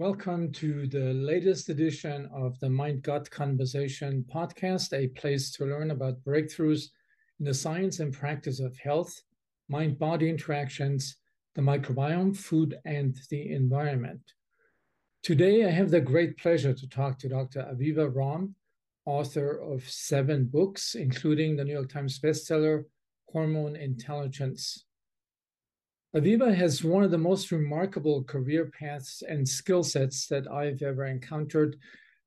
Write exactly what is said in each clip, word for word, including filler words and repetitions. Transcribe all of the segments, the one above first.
Welcome to the latest edition of the Mind-Gut Conversation podcast, a place to learn about breakthroughs in the science and practice of health, mind-body interactions, the microbiome, food, and the environment. Today, I have the great pleasure to talk to Doctor Aviva Romm, author of seven books, including the New York Times bestseller, Hormone Intelligence. Aviva has one of the most remarkable career paths and skill sets that I've ever encountered,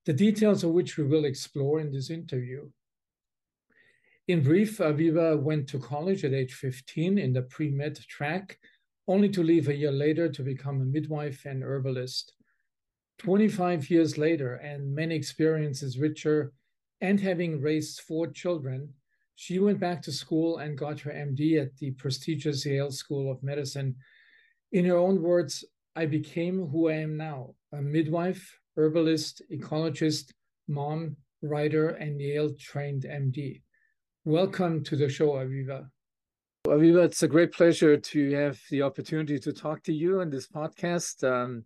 the details of which we will explore in this interview. In brief, Aviva went to college at age fifteen in the pre-med track, only to leave a year later to become a midwife and herbalist. twenty-five years later, and many experiences richer, and having raised four children, she went back to school and got her M D at the prestigious Yale School of Medicine. In her own words, I became who I am now, a midwife, herbalist, ecologist, mom, writer, and Yale-trained M D. Welcome to the show, Aviva. Aviva, it's a great pleasure to have the opportunity to talk to you on this podcast. Um,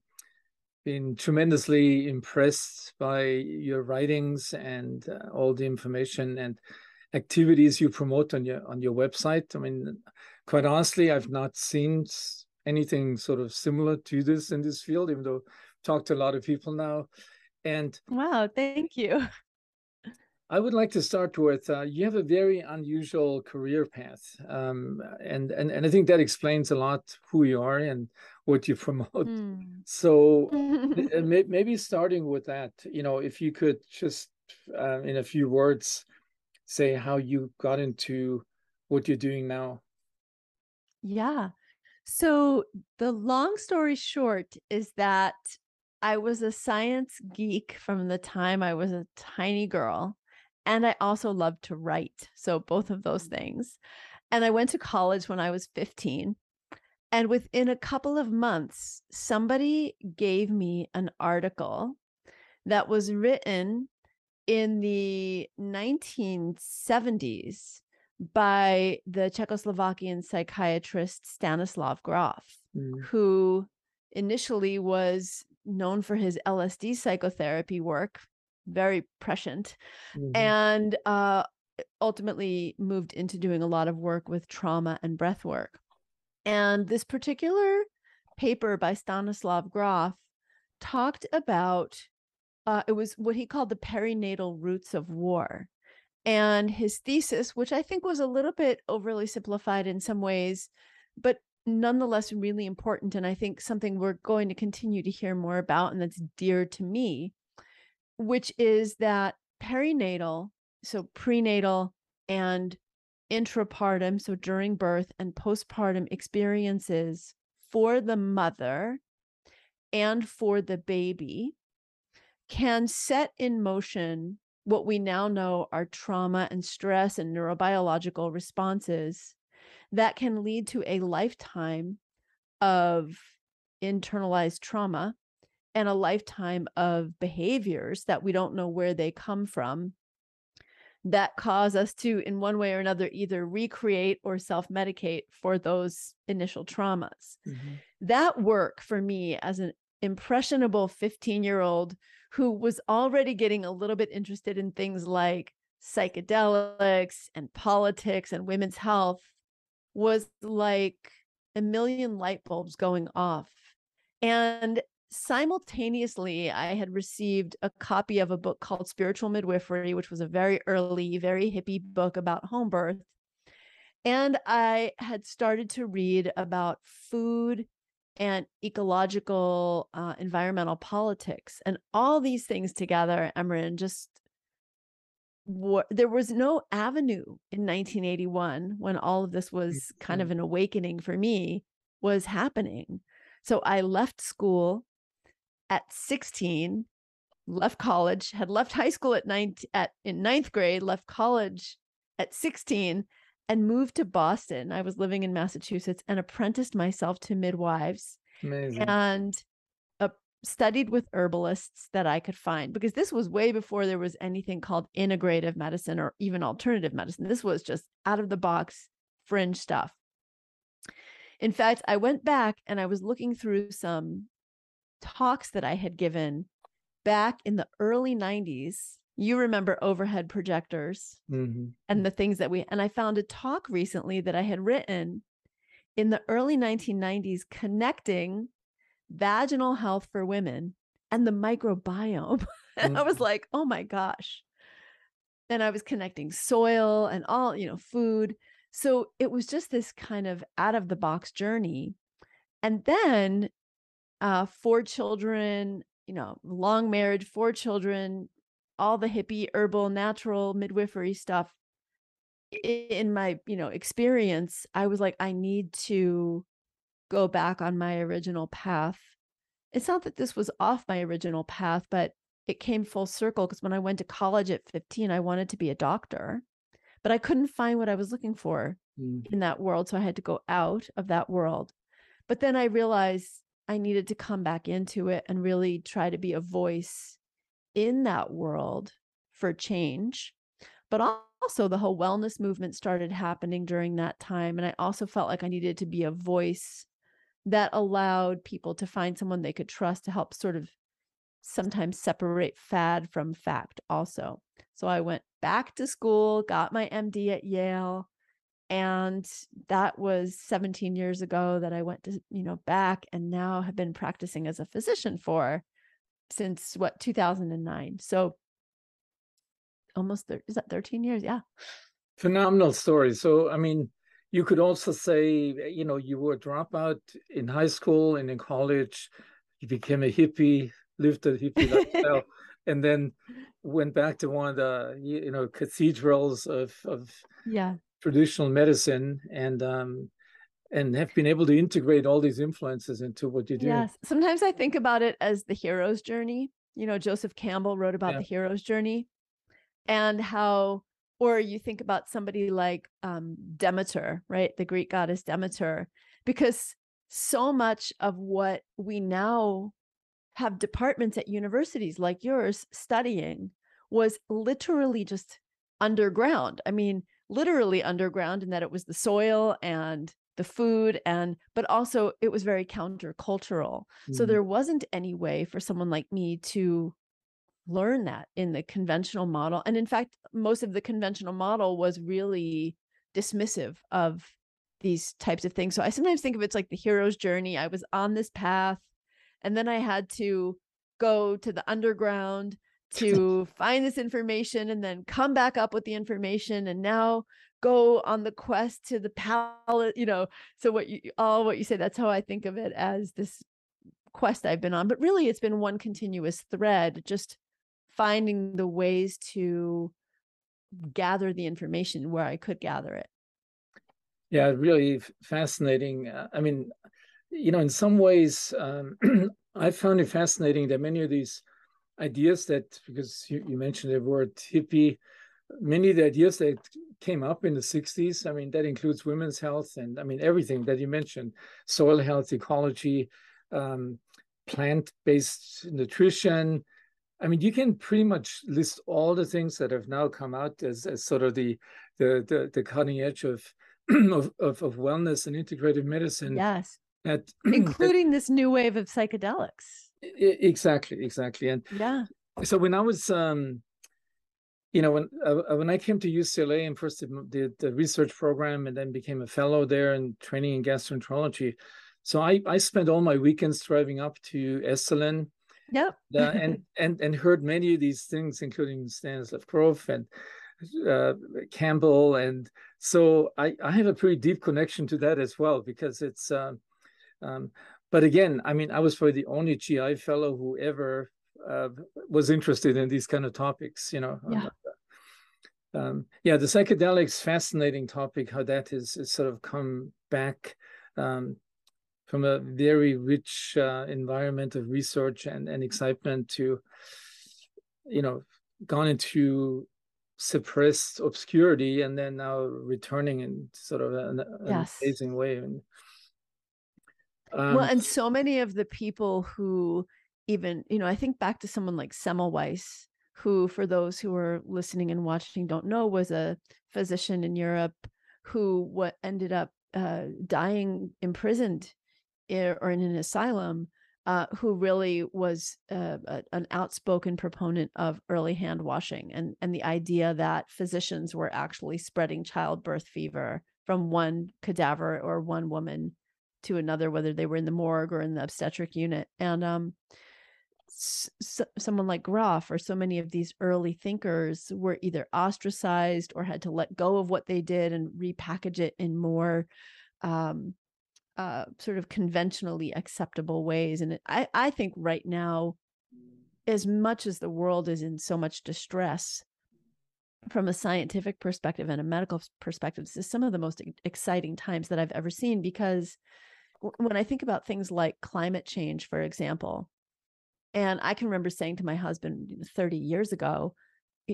been tremendously impressed by your writings and uh, all the information and activities you promote on your on your website. I mean, quite honestly, I've not seen anything sort of similar to this in this field, even though I've talked to a lot of people now. And wow, thank you. I would like to start with uh, you have a very unusual career path, um, and and and I think that explains a lot who you are and what you promote. Mm. So maybe starting with that, you know, if you could just uh, in a few words say how you got into what you're doing now. Yeah. So the long story short is that I was a science geek from the time I was a tiny girl. And I also loved to write. So both of those things. And I went to college when I was fifteen. And within a couple of months, somebody gave me an article that was written in the nineteen seventies by the Czechoslovakian psychiatrist Stanislav Grof, mm. who initially was known for his L S D psychotherapy work, very prescient, mm. and uh, ultimately moved into doing a lot of work with trauma and breath work. And this particular paper by Stanislav Grof talked about Uh, it was what he called the perinatal roots of war. And his thesis, which I think was a little bit overly simplified in some ways, but nonetheless really important, and I think something we're going to continue to hear more about and that's dear to me, which is that perinatal, so prenatal and intrapartum, so during birth, and postpartum experiences for the mother and for the baby can set in motion what we now know are trauma and stress and neurobiological responses that can lead to a lifetime of internalized trauma and a lifetime of behaviors that we don't know where they come from that cause us to, in one way or another, either recreate or self-medicate for those initial traumas. Mm-hmm. That work for me as an impressionable fifteen-year-old who was already getting a little bit interested in things like psychedelics and politics and women's health was like a million light bulbs going off. And simultaneously, I had received a copy of a book called Spiritual Midwifery, which was a very early, very hippie book about home birth. And I had started to read about food and ecological, uh, environmental politics, and all these things together, Emran, just war- there was no avenue in nineteen eighty-one when all of this was kind of an awakening for me was happening. So I left school at sixteen, left college, had left high school at ninth, at in ninth grade, left college at sixteen, and moved to Boston. I was living in Massachusetts and apprenticed myself to midwives. Amazing. And uh, studied with herbalists that I could find, because this was way before there was anything called integrative medicine or even alternative medicine. This was just out of the box fringe stuff. In fact, I went back and I was looking through some talks that I had given back in the early nineties. You remember overhead projectors mm-hmm. and the things that we, and I found a talk recently that I had written in the early nineteen nineties connecting vaginal health for women and the microbiome. And mm-hmm. I was like, oh my gosh. And I was connecting soil and all, you know, food. So it was just this kind of out of the box journey. And then uh, four children, you know, long marriage, four children, all the hippie, herbal, natural midwifery stuff. In my, you know, experience, I was like, I need to go back on my original path. It's not that this was off my original path, but it came full circle because when I went to college at fifteen, I wanted to be a doctor, but I couldn't find what I was looking for mm. in that world. So I had to go out of that world. But then I realized I needed to come back into it and really try to be a voice in that world for change. But also the whole wellness movement started happening during that time. And I also felt like I needed to be a voice that allowed people to find someone they could trust to help sort of sometimes separate fad from fact also. So I went back to school, got my M D at Yale. And that was seventeen years ago that I went to, you know, back, and now have been practicing as a physician for since what, two thousand nine. So almost thir- is that thirteen years? Yeah. Phenomenal story. So, I mean, you could also say, you know, you were a dropout in high school and in college, you became a hippie, lived a hippie lifestyle, and then went back to one of the, you know, cathedrals of, of yeah. traditional medicine, and um, and have been able to integrate all these influences into what you do. Yes. Sometimes I think about it as the hero's journey. You know, Joseph Campbell wrote about yeah. the hero's journey. And how, or you think about somebody like um, Demeter, right? The Greek goddess Demeter, because so much of what we now have departments at universities like yours studying was literally just underground. I mean, literally underground in that it was the soil and the food, and, but also it was very countercultural. Mm-hmm. So there wasn't any way for someone like me to learn that in the conventional model. And in fact, most of the conventional model was really dismissive of these types of things. So I sometimes think of it's like the hero's journey. I was on this path, and then I had to go to the underground to find this information, and then come back up with the information, and now go on the quest to the palace, you know. So what you all what you say, that's how I think of it, as this quest I've been on. But really it's been one continuous thread, just finding the ways to gather the information where I could gather it. Yeah, really fascinating. Uh, I mean, you know, in some ways, um, I found it fascinating that many of these ideas that, because you, you mentioned the word hippie, many of the ideas that came up in the sixties, I mean, that includes women's health and, I mean, everything that you mentioned, soil health, ecology, um, plant-based nutrition. I mean, you can pretty much list all the things that have now come out as, as sort of the, the the the cutting edge of of, of, of wellness and integrative medicine. Yes, that, including that, this new wave of psychedelics. Exactly, exactly. And yeah. So when I was, um, you know, when uh, when I came to U C L A and first did the research program and then became a fellow there and training in gastroenterology, so I I spent all my weekends driving up to Esalen. Yep. uh, and and and heard many of these things, including Stanislav Grof and uh, Campbell, and so I, I have a pretty deep connection to that as well, because it's. Um, um, but again, I mean, I was probably the only G I fellow who ever uh, was interested in these kind of topics. You know. Yeah. Um, yeah, the psychedelics, fascinating topic. How that is, is sort of come back. Um, from a very rich uh, environment of research and, and excitement to, you know, gone into suppressed obscurity and then now returning in sort of an, yes. an amazing way. And, um, well, and so many of the people who even, you know, I think back to someone like Semmelweis, who, for those who are listening and watching don't know, was a physician in Europe who what ended up uh, dying imprisoned or in an asylum uh, who really was uh, a, an outspoken proponent of early hand washing and, and the idea that physicians were actually spreading childbirth fever from one cadaver or one woman to another, whether they were in the morgue or in the obstetric unit. And um, s- someone like Grof or so many of these early thinkers were either ostracized or had to let go of what they did and repackage it in more um, uh, sort of conventionally acceptable ways. And it, I, I think right now, as much as the world is in so much distress, from a scientific perspective and a medical perspective, this is some of the most exciting times that I've ever seen, because when I think about things like climate change, for example, and I can remember saying to my husband thirty years ago,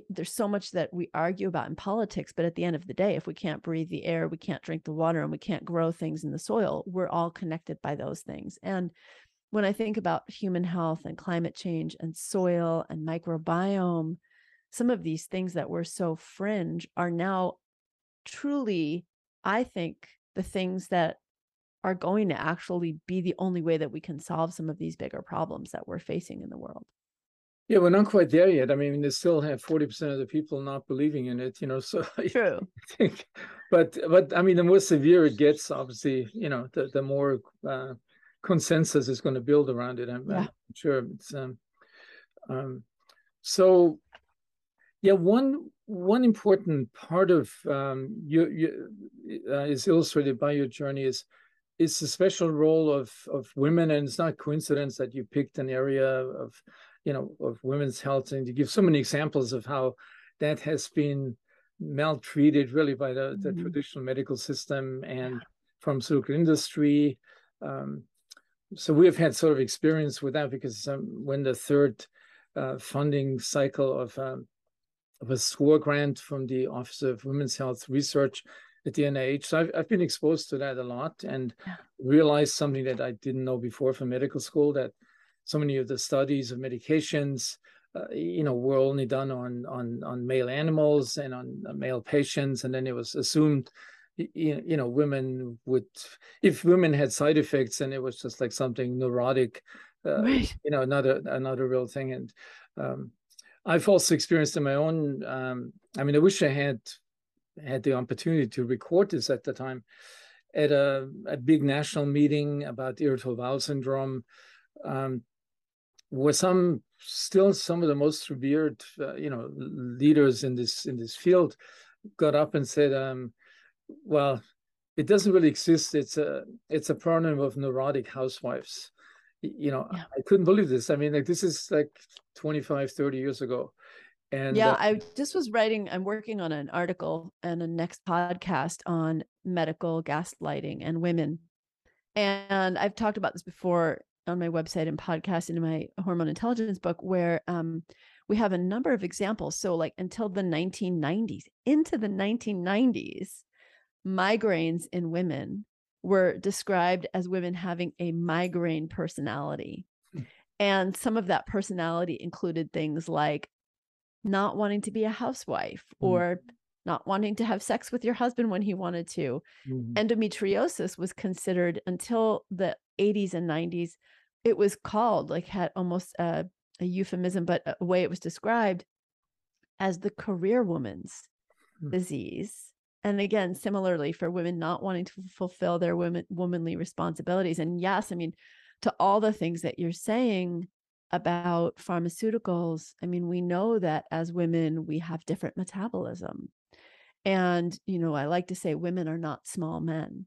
there's so much that we argue about in politics, but at the end of the day, if we can't breathe the air, we can't drink the water, and we can't grow things in the soil, we're all connected by those things. And when I think about human health and climate change and soil and microbiome, some of these things that were so fringe are now truly, I think, the things that are going to actually be the only way that we can solve some of these bigger problems that we're facing in the world. Yeah, we're not quite there yet. I mean, they still have forty percent of the people not believing in it, you know, so true. I think, but, but I mean, the more severe it gets, obviously, you know, the, the more uh, consensus is going to build around it. I'm, yeah. I'm sure. It's, um, um, so... Yeah, one one important part of um, you, you uh, is illustrated by your journey is is the special role of of women, and it's not coincidence that you picked an area of, you know, of women's health, and you give so many examples of how that has been maltreated really by the, the mm-hmm. traditional medical system and yeah. pharmaceutical industry. Um, so we have had sort of experience with that, because um, when the third uh, funding cycle of um, of a SWOR grant from the Office of Women's Health Research at the N I H. So I've, I've been exposed to that a lot, and yeah. realized something that I didn't know before from medical school, that so many of the studies of medications, uh, you know, were only done on, on, on male animals and on male patients. And then it was assumed, you, you know, women would, if women had side effects, and it was just like something neurotic, uh, right. you know, another, another real thing. And, um, I've also experienced in my own, um, I mean, I wish I had had the opportunity to record this at the time, at a, a big national meeting about irritable bowel syndrome, um, where some, still some of the most revered, uh, you know, leaders in this in this field got up and said, um, well, it doesn't really exist. It's a, it's a problem of neurotic housewives. You know, yeah. I couldn't believe this. I mean, like, this is like twenty-five, thirty years ago. And yeah, uh, I just was writing, I'm working on an article and a next podcast on medical gaslighting and women. And I've talked about this before on my website and podcast in my Hormone Intelligence book, where um, we have a number of examples. So like until the nineteen nineties, into the nineteen nineties, migraines in women were described as women having a migraine personality. And some of that personality included things like not wanting to be a housewife, mm-hmm. or not wanting to have sex with your husband when he wanted to. Mm-hmm. Endometriosis was considered, until the eighties and nineties, it was called, like, had almost a, a euphemism, but a way it was described as the career woman's mm-hmm. disease. And again, similarly for women not wanting to fulfill their women, womanly responsibilities. And yes, I mean, to all the things that you're saying about pharmaceuticals, I mean, we know that as women, we have different metabolism. And, you know, I like to say women are not small men.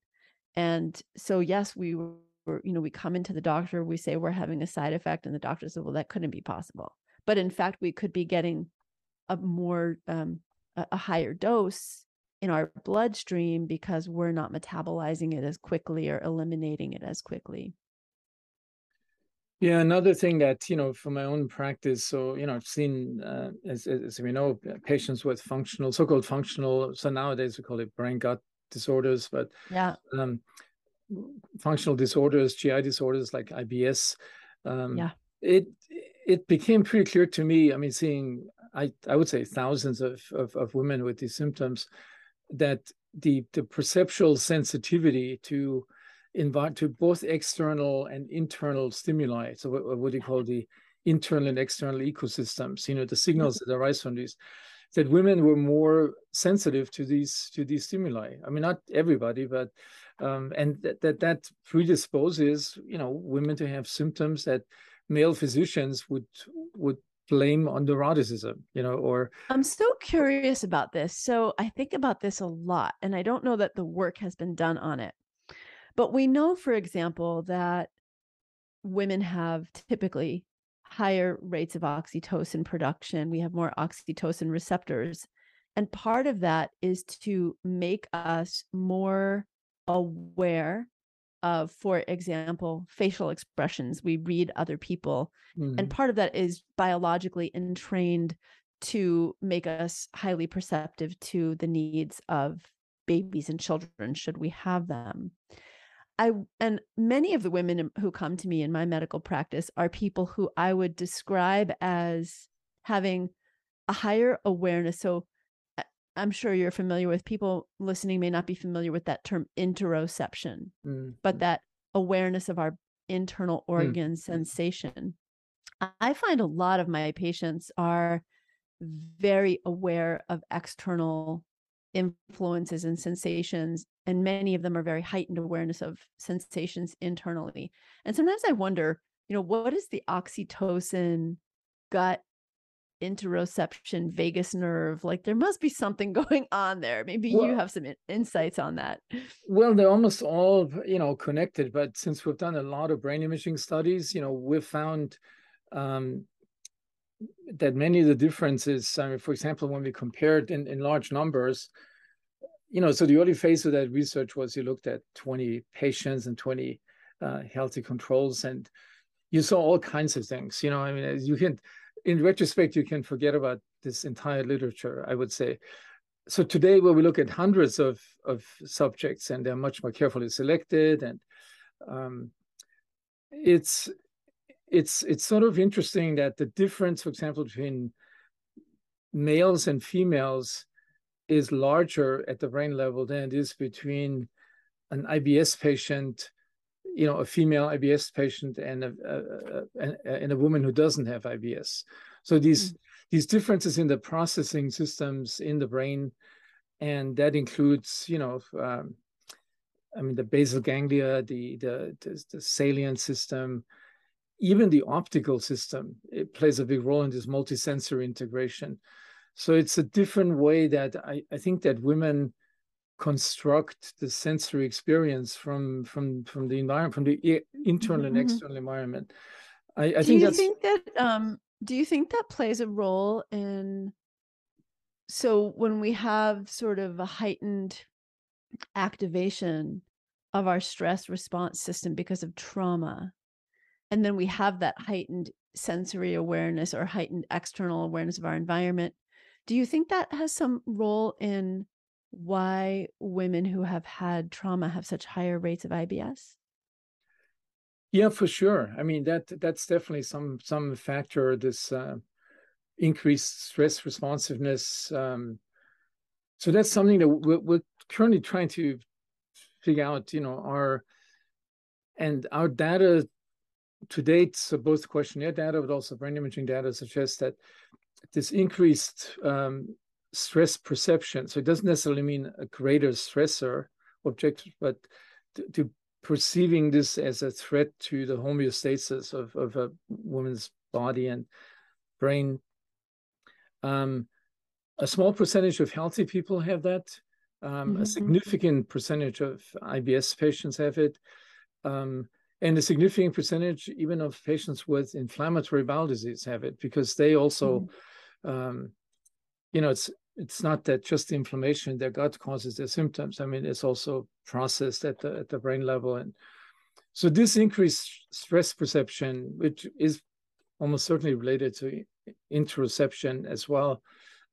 And so, yes, we were, you know, we come into the doctor, we say we're having a side effect, and the doctor says, well, that couldn't be possible. But in fact, we could be getting a more, um, a, a higher dose in our bloodstream because we're not metabolizing it as quickly or eliminating it as quickly. Yeah, another thing that, you know, for my own practice, so, you know, I've seen, uh, as, as we know, patients with functional, so-called functional, so nowadays we call it brain-gut disorders, but yeah, um, functional disorders, G I disorders like I B S, um, yeah. it it became pretty clear to me, I mean, seeing, I, I would say thousands of, of, of women with these symptoms, that the the perceptual sensitivity to environment, to both external and internal stimuli. So what, what do you call the internal and external ecosystems, you know, the signals that arise from these, that women were more sensitive to these to these stimuli. I mean, not everybody, but um, and that, that that predisposes, you know, women to have symptoms that male physicians would would blame on neuroticism, you know, or... I'm so curious about this. So I think about this a lot, and I don't know that the work has been done on it. But we know, for example, that women have typically higher rates of oxytocin production. We have more oxytocin receptors. And part of that is to make us more aware of, for example, facial expressions. We read other people. Mm-hmm. And part of that is biologically entrained to make us highly perceptive to the needs of babies and children, should we have them. I, and many of the women who come to me in my medical practice are people who I would describe as having a higher awareness. So I'm sure you're familiar with, people listening may not be familiar with that term interoception, mm. but that awareness of our internal organ mm. sensation. I find a lot of my patients are very aware of external influences and sensations, and many of them are very heightened awareness of sensations internally. And sometimes I wonder, you know, what is the oxytocin, gut, interoception, vagus nerve? Like, there must be something going on there. Maybe well, you have some in- insights on that. Well, they're almost all, you know, connected. But since we've done a lot of brain imaging studies, you know, we've found um, that many of the differences, I mean, for example, when we compared in, in large numbers, you know, so the early phase of that research was you looked at twenty patients and twenty uh, healthy controls, and you saw all kinds of things. You know, I mean, you can, in retrospect, you can forget about this entire literature, I would say. So today, where we look at hundreds of, of subjects, and they're much more carefully selected, and um, it's it's it's sort of interesting that the difference, for example, between males and females is larger at the brain level than it is between an I B S patient, you know, a female I B S patient and a, a, a, and a woman who doesn't have I B S. So these, mm-hmm. these differences in the processing systems in the brain, and that includes, you know, um, I mean, the basal ganglia, the, the, the, the salient system, even the optical system, it plays a big role in this multisensory integration. So it's a different way that I, I think that women construct the sensory experience from from from the environment, from the internal mm-hmm. and external environment. I, I do think you that's... think that um, do you think that plays a role in? So when we have sort of a heightened activation of our stress response system because of trauma, and then we have that heightened sensory awareness or heightened external awareness of our environment, do you think that has some role in why women who have had trauma have such higher rates of I B S? Yeah, for sure. I mean, that that's definitely some some factor, this uh, increased stress responsiveness. Um, so that's something that we're, we're currently trying to figure out, you know, our, and our data to date, so both questionnaire data, but also brain imaging data suggests that this increased um, stress perception. So it doesn't necessarily mean a greater stressor objective, but to, to perceiving this as a threat to the homeostasis of, of a woman's body and brain. Um, a small percentage of healthy people have that. Um, mm-hmm. A significant percentage of I B S patients have it. Um, And a significant percentage even of patients with inflammatory bowel disease have it, because they also, mm. um, you know, it's it's not that just the inflammation their gut causes their symptoms. I mean, it's also processed at the, at the brain level. And so this increased stress perception, which is almost certainly related to interoception as well,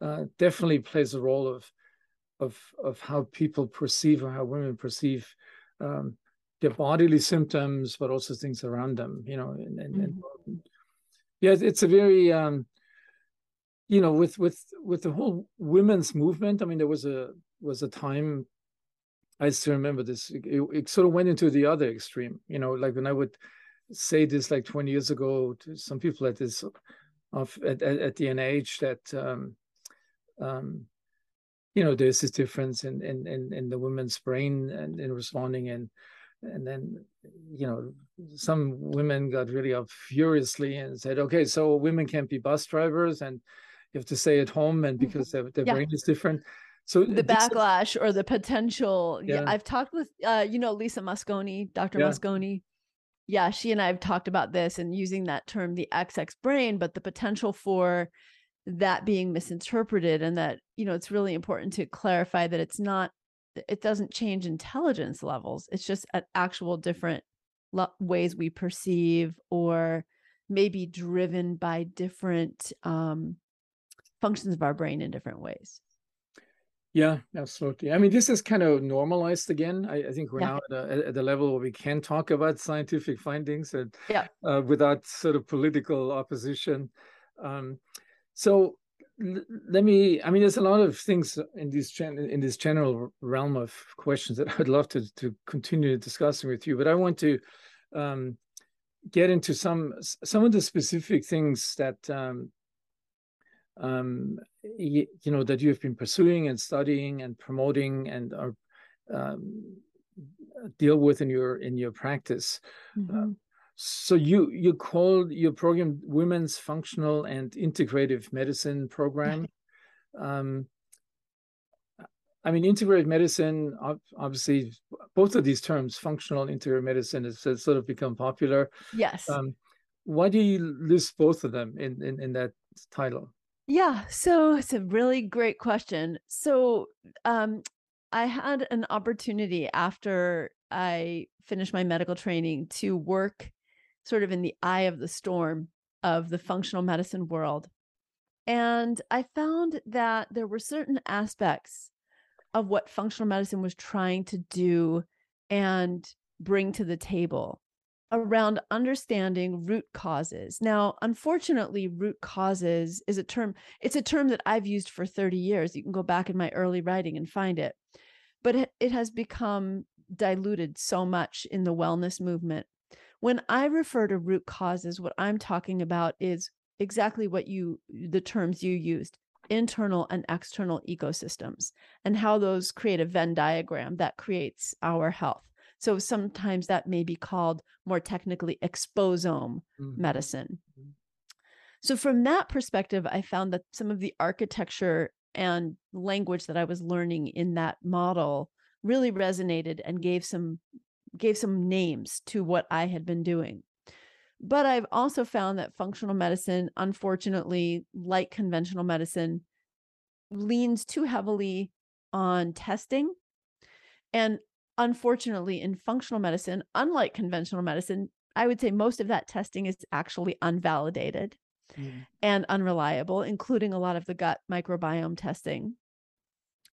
uh, definitely plays a role of, of, of how people perceive or how women perceive um their bodily symptoms, but also things around them, you know, and, and, mm-hmm. and yeah, it's a very, um, you know, with, with, with the whole women's movement. I mean, there was a, was a time, I still remember this. It, it sort of went into the other extreme. You know, like when I would say this like twenty years ago to some people at this, of at, at the N I H, that, um, um, you know, there's this difference in, in, in, in the women's brain and in responding. And and then, you know, some women got really up furiously and said, okay, so women can't be bus drivers and you have to stay at home, and because their, their yeah. brain is different. So the backlash or the potential. Yeah. yeah I've talked with, uh, you know, Lisa Mosconi, Doctor Yeah. Mosconi. Yeah. She and I have talked about this and using that term, the X X brain, but the potential for that being misinterpreted, and that, you know, it's really important to clarify that it's not, it doesn't change intelligence levels. It's just at actual different ways we perceive, or maybe driven by different um, functions of our brain in different ways. Yeah, absolutely. I mean, this is kind of normalized again. I, I think we're yeah. now at, a, at the level where we can talk about scientific findings and yeah. uh, without sort of political opposition. Um, so let me, I mean, there's a lot of things in this, gen, in this general realm of questions that I'd love to, to continue discussing with you, but I want to um, get into some, some of the specific things that um, um you, you know that you have been pursuing and studying and promoting and are um deal with in your in your practice. Mm-hmm. um, so you you called your program Women's Functional and Integrative Medicine Program. um I mean, integrative medicine, obviously both of these terms, functional and integrative medicine, has sort of become popular. Yes. Um, why do you list both of them in in, in that title? Yeah, so it's a really great question. So um, I had an opportunity after I finished my medical training to work sort of in the eye of the storm of the functional medicine world. And I found that there were certain aspects of what functional medicine was trying to do and bring to the table around understanding root causes. Now, unfortunately, root causes is a term, it's a term that I've used for thirty years. You can go back in my early writing and find it, but it has become diluted so much in the wellness movement. When I refer to root causes, what I'm talking about is exactly what you, the terms you used, internal and external ecosystems, and how those create a Venn diagram that creates our health. So sometimes that may be called more technically exposome mm-hmm. medicine. Mm-hmm. So from that perspective, I found that some of the architecture and language that I was learning in that model really resonated and gave some, gave some names to what I had been doing. But I've also found that functional medicine, unfortunately, like conventional medicine, leans too heavily on testing. And unfortunately, in functional medicine, unlike conventional medicine, I would say most of that testing is actually unvalidated mm. and unreliable, including a lot of the gut microbiome testing.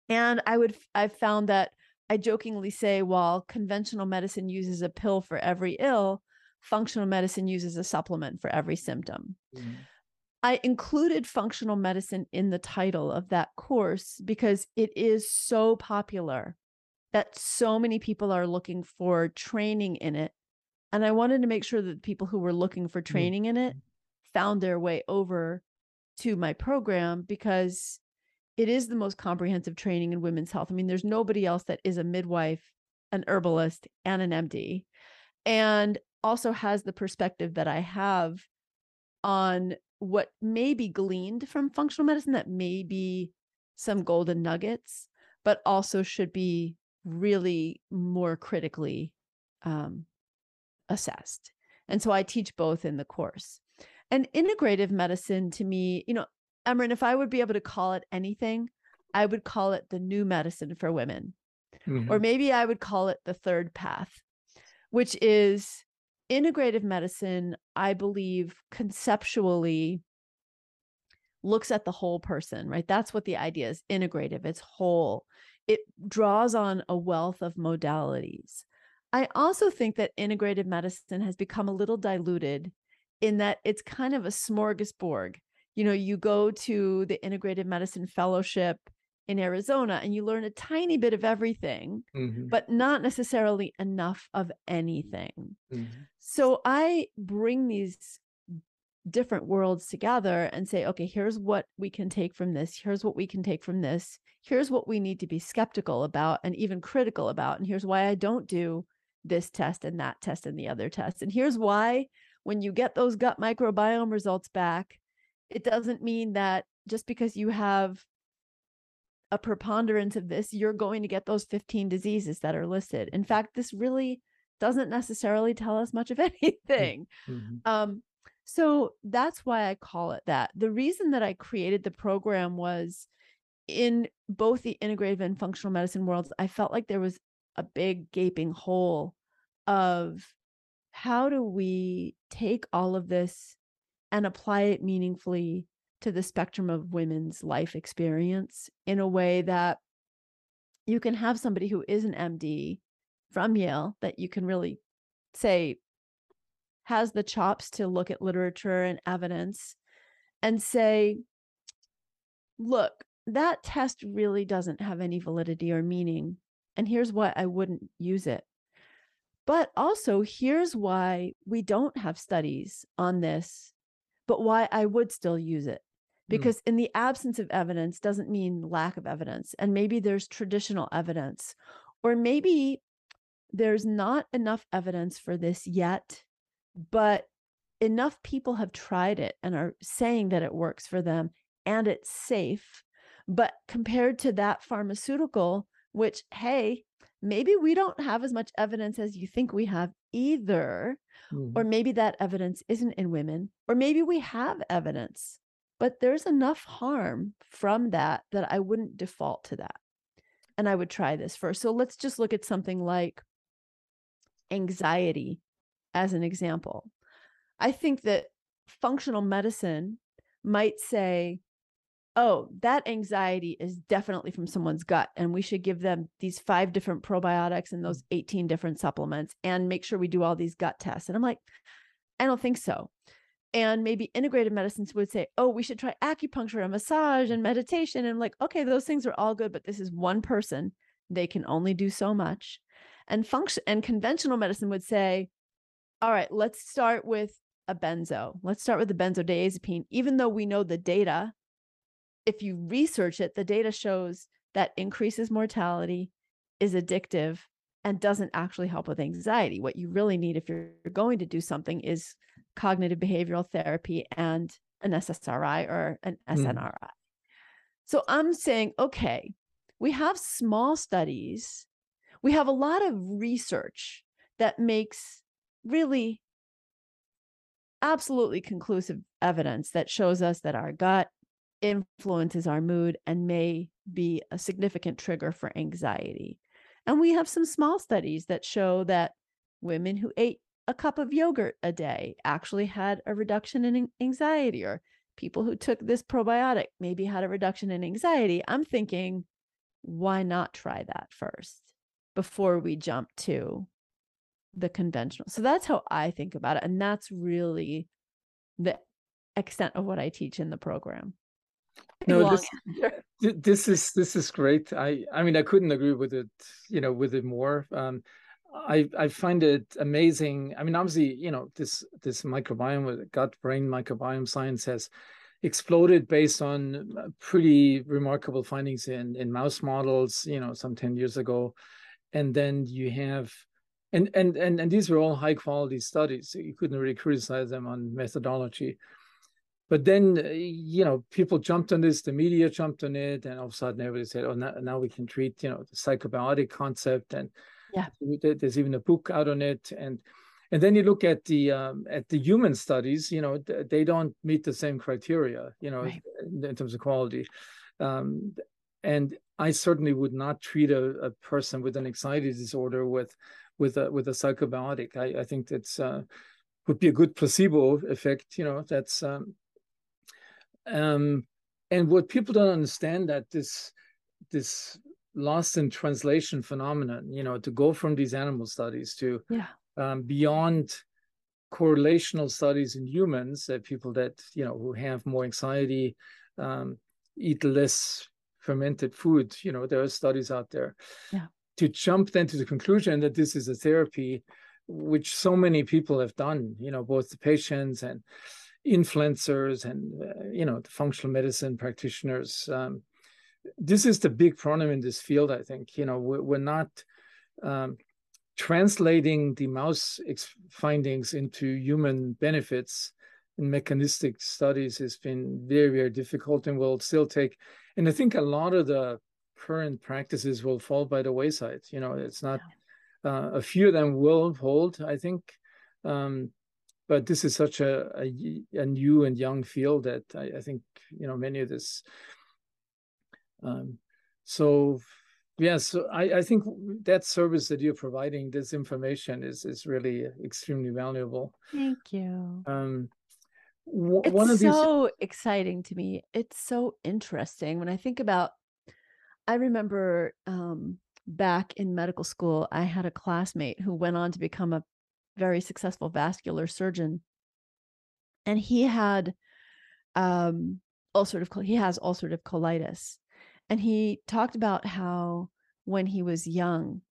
And I would, I've found that I jokingly say, while conventional medicine uses a pill for every ill, functional medicine uses a supplement for every symptom. Mm. I included functional medicine in the title of that course because it is so popular that so many people are looking for training in it. And I wanted to make sure that people who were looking for training in it found their way over to my program, because it is the most comprehensive training in women's health. I mean, there's nobody else that is a midwife, an herbalist, and an M D, and also has the perspective that I have on what may be gleaned from functional medicine that may be some golden nuggets, but also should be really more critically um, assessed. And so I teach both in the course. And integrative medicine, to me, you know, Emran, if I would be able to call it anything, I would call it the new medicine for women. Mm-hmm. Or maybe I would call it the third path, which is integrative medicine, I believe, conceptually looks at the whole person, right? That's what the idea is, integrative, it's whole. It draws on a wealth of modalities. I also think that integrative medicine has become a little diluted in that it's kind of a smorgasbord. You know, you go to the integrative medicine fellowship in Arizona, and you learn a tiny bit of everything, mm-hmm. but not necessarily enough of anything. Mm-hmm. So I bring these different worlds together and say, okay, here's what we can take from this. Here's what we can take from this. Here's what we need to be skeptical about and even critical about. And here's why I don't do this test and that test and the other test. And here's why when you get those gut microbiome results back, it doesn't mean that just because you have a preponderance of this, you're going to get those fifteen diseases that are listed. In fact, this really doesn't necessarily tell us much of anything. Mm-hmm. Um, so that's why I call it that. The reason that I created the program was in both the integrative and functional medicine worlds, I felt like there was a big gaping hole of how do we take all of this and apply it meaningfully to the spectrum of women's life experience in a way that you can have somebody who is an M D from Yale that you can really say has the chops to look at literature and evidence and say, look, that test really doesn't have any validity or meaning, and here's why I wouldn't use it. But also, here's why we don't have studies on this, but why I would still use it. Because mm. in the absence of evidence doesn't mean lack of evidence. And maybe there's traditional evidence, or maybe there's not enough evidence for this yet, but enough people have tried it and are saying that it works for them and it's safe. But compared to that pharmaceutical, which, hey, maybe we don't have as much evidence as you think we have either, mm-hmm. or maybe that evidence isn't in women, or maybe we have evidence, but there's enough harm from that that I wouldn't default to that. And I would try this first. So let's just look at something like anxiety as an example. I think that functional medicine might say, oh, that anxiety is definitely from someone's gut, and we should give them these five different probiotics and those eighteen different supplements and make sure we do all these gut tests. And I'm like, I don't think so. And maybe integrative medicines would say, oh, we should try acupuncture and massage and meditation. And I'm like, okay, those things are all good, but this is one person. They can only do so much. And function and conventional medicine would say, all right, let's start with a benzo. Let's start with the benzodiazepine, even though we know the data. If you research it, the data shows that increases mortality, is addictive, and doesn't actually help with anxiety. What you really need if you're going to do something is cognitive behavioral therapy and an S S R I or an S N R I. Mm. So I'm saying, okay, we have small studies. We have a lot of research that makes really absolutely conclusive evidence that shows us that our gut influences our mood and may be a significant trigger for anxiety. And we have some small studies that show that women who ate a cup of yogurt a day actually had a reduction in anxiety, or people who took this probiotic maybe had a reduction in anxiety. I'm thinking, why not try that first before we jump to the conventional? So that's how I think about it. And that's really the extent of what I teach in the program. No, this, this is this is great. I I mean, I couldn't agree with it, you know, with it more. Um, I I find it amazing. I mean, obviously, you know, this this microbiome, gut brain microbiome science has exploded based on pretty remarkable findings in in mouse models, you know, some ten years ago, and then you have, and and and and these were all high quality studies. You couldn't really criticize them on methodology. But then, you know, people jumped on this, the media jumped on it, and all of a sudden everybody said, oh, now, now we can treat, you know, the psychobiotic concept. And yeah, there's even a book out on it. And and then you look at the um, at the human studies, you know, they don't meet the same criteria, you know, right, in, in terms of quality. Um, and I certainly would not treat a, a person with an anxiety disorder with with a, with a psychobiotic. I, I think that's uh, would be a good placebo effect, you know, that's... Um, Um, and what people don't understand, that this this lost in translation phenomenon, you know, to go from these animal studies to yeah. um, beyond correlational studies in humans, that people that, you know, who have more anxiety, um, eat less fermented food. You know, there are studies out there. Yeah. To jump then to the conclusion that this is a therapy, which so many people have done, you know, both the patients and influencers and, uh, you know, the functional medicine practitioners. Um, this is the big problem in this field, I think. You know, we're, we're not um, translating the mouse ex- findings into human benefits. And mechanistic studies has been very, very difficult and will still take. And I think a lot of the current practices will fall by the wayside. You know, it's not... Yeah. Uh, a few of them will hold, I think, um, but this is such a, a, a new and young field that I, I think, you know, many of this. Um, so, yes, yeah, so I, I think that service that you're providing, this information is is really extremely valuable. Thank you. Um, w- it's one of these- so exciting to me. It's so interesting when I think about. I remember. Um, Back in medical school, I had a classmate who went on to become a very successful vascular surgeon, and he had um, ulcerative he has ulcerative colitis, and he talked about how when he was young,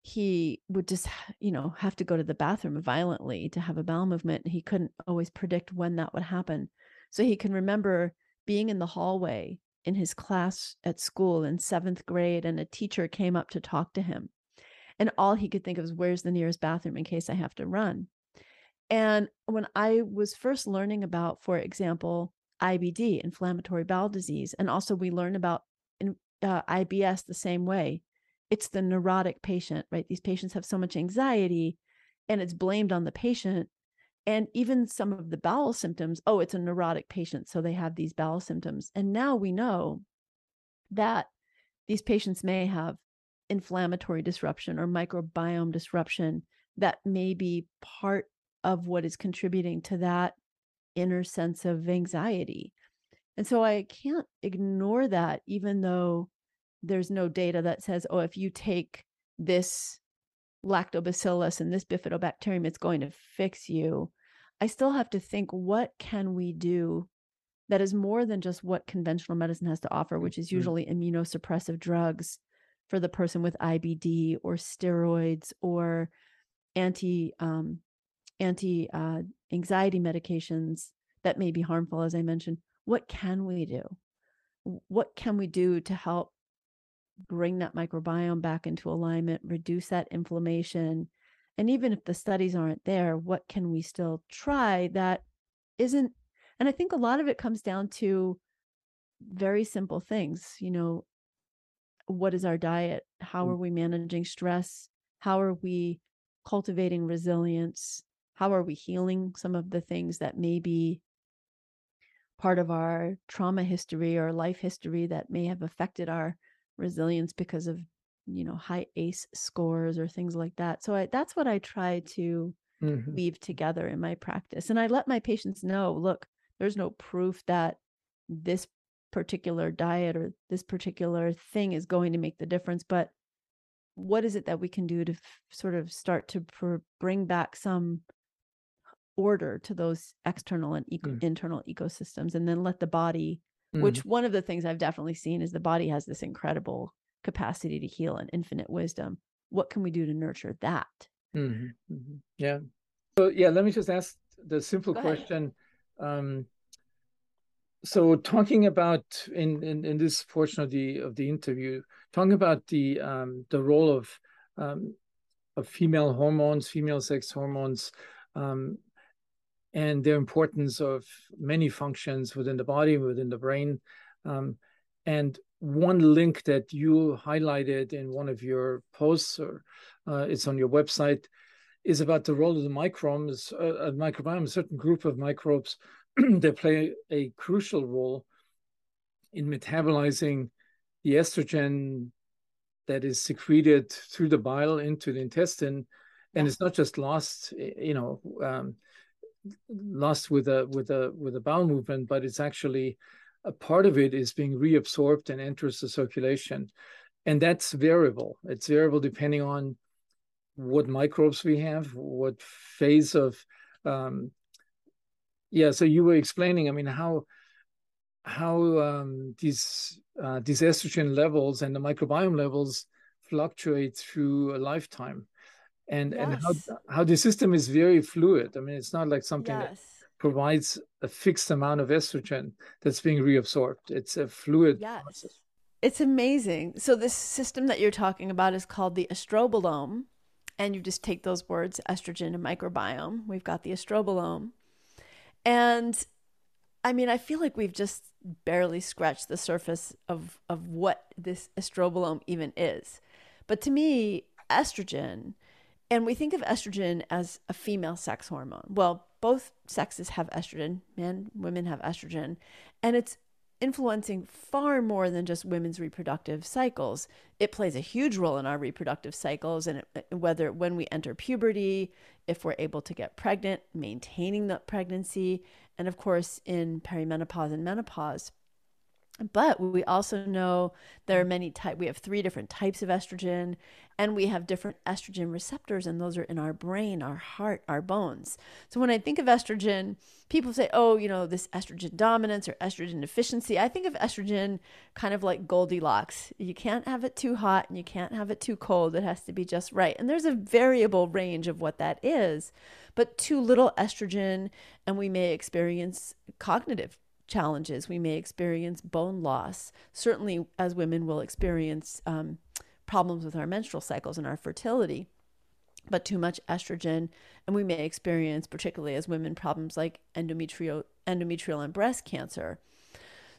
he would just you know have to go to the bathroom violently to have a bowel movement. He couldn't always predict when that would happen, so he can remember being in the hallway in his class at school in seventh grade, and a teacher came up to talk to him. And all he could think of was, where's the nearest bathroom in case I have to run? And when I was first learning about, for example, I B D, inflammatory bowel disease, and also we learn about uh, I B S the same way. It's the neurotic patient, right? These patients have so much anxiety and it's blamed on the patient. And even some of the bowel symptoms, oh, it's a neurotic patient, so they have these bowel symptoms. And now we know that these patients may have inflammatory disruption or microbiome disruption that may be part of what is contributing to that inner sense of anxiety. And so I can't ignore that, even though there's no data that says, oh, if you take this lactobacillus and this bifidobacterium, it's going to fix you. I still have to think, what can we do that is more than just what conventional medicine has to offer, which is usually mm-hmm. immunosuppressive drugs for the person with I B D or steroids or anti, um, anti uh, anxiety medications that may be harmful, as I mentioned. What can we do? What can we do to help bring that microbiome back into alignment, reduce that inflammation? And even if the studies aren't there, what can we still try that isn't? And I think a lot of it comes down to very simple things. You know, what is our diet? How are we managing stress? How are we cultivating resilience? How are we healing some of the things that may be part of our trauma history or life history that may have affected our resilience because of, you know, high A C E scores or things like that. So I, that's what I try to mm-hmm. weave together in my practice. And I let my patients know, look, there's no proof that this particular diet or this particular thing is going to make the difference. But what is it that we can do to f- sort of start to pr- bring back some order to those external and eco- mm. internal ecosystems, and then let the body, Mm-hmm. which one of the things I've definitely seen is the body has this incredible capacity to heal and infinite wisdom. What can we do to nurture that? Mm-hmm. Mm-hmm. Yeah. So yeah, let me just ask the simple Go question. Um, so talking about in, in, in this portion of the of the interview, talking about the um, the role of um, of female hormones, female sex hormones, um, and their importance of many functions within the body, within the brain. Um, and one link that you highlighted in one of your posts, or uh, it's on your website, is about the role of the microbes, uh, microbiome, a certain group of microbes that play a crucial role in metabolizing the estrogen that is secreted through the bile into the intestine. And it's not just lost, you know, um, lost with a with a with a bowel movement, but it's actually a part of it is being reabsorbed and enters the circulation, and that's variable. It's variable depending on what microbes we have, what phase of, um, yeah. So you were explaining, I mean, how how um, these uh, these estrogen levels and the microbiome levels fluctuate through a lifetime, and yes. and how how the system is very fluid. I mean, it's not like something yes. that provides a fixed amount of estrogen that's being reabsorbed. It's a fluid yes. process. It's amazing. So this system that you're talking about is called the estrobilome, and you just take those words, estrogen and microbiome. We've got the estrobilome. And I mean, I feel like we've just barely scratched the surface of, of what this estrobilome even is. But to me, estrogen, and we think of estrogen as a female sex hormone. Well, both sexes have estrogen, men, women have estrogen, and it's influencing far more than just women's reproductive cycles. It plays a huge role in our reproductive cycles, and it, whether when we enter puberty, if we're able to get pregnant, maintaining that pregnancy, and of course in perimenopause and menopause. But we also know there are many types. We have three different types of estrogen, and we have different estrogen receptors, and those are in our brain, our heart, our bones. So when I think of estrogen, people say, oh, you know, this estrogen dominance or estrogen deficiency. I think of estrogen kind of like Goldilocks. You can't have it too hot and you can't have it too cold. It has to be just right. And there's a variable range of what that is, but too little estrogen, and we may experience cognitive challenges. We may experience bone loss. Certainly, as women, we'll experience um, problems with our menstrual cycles and our fertility, but too much estrogen. And we may experience, particularly as women, problems like endometrial, endometrial and breast cancer.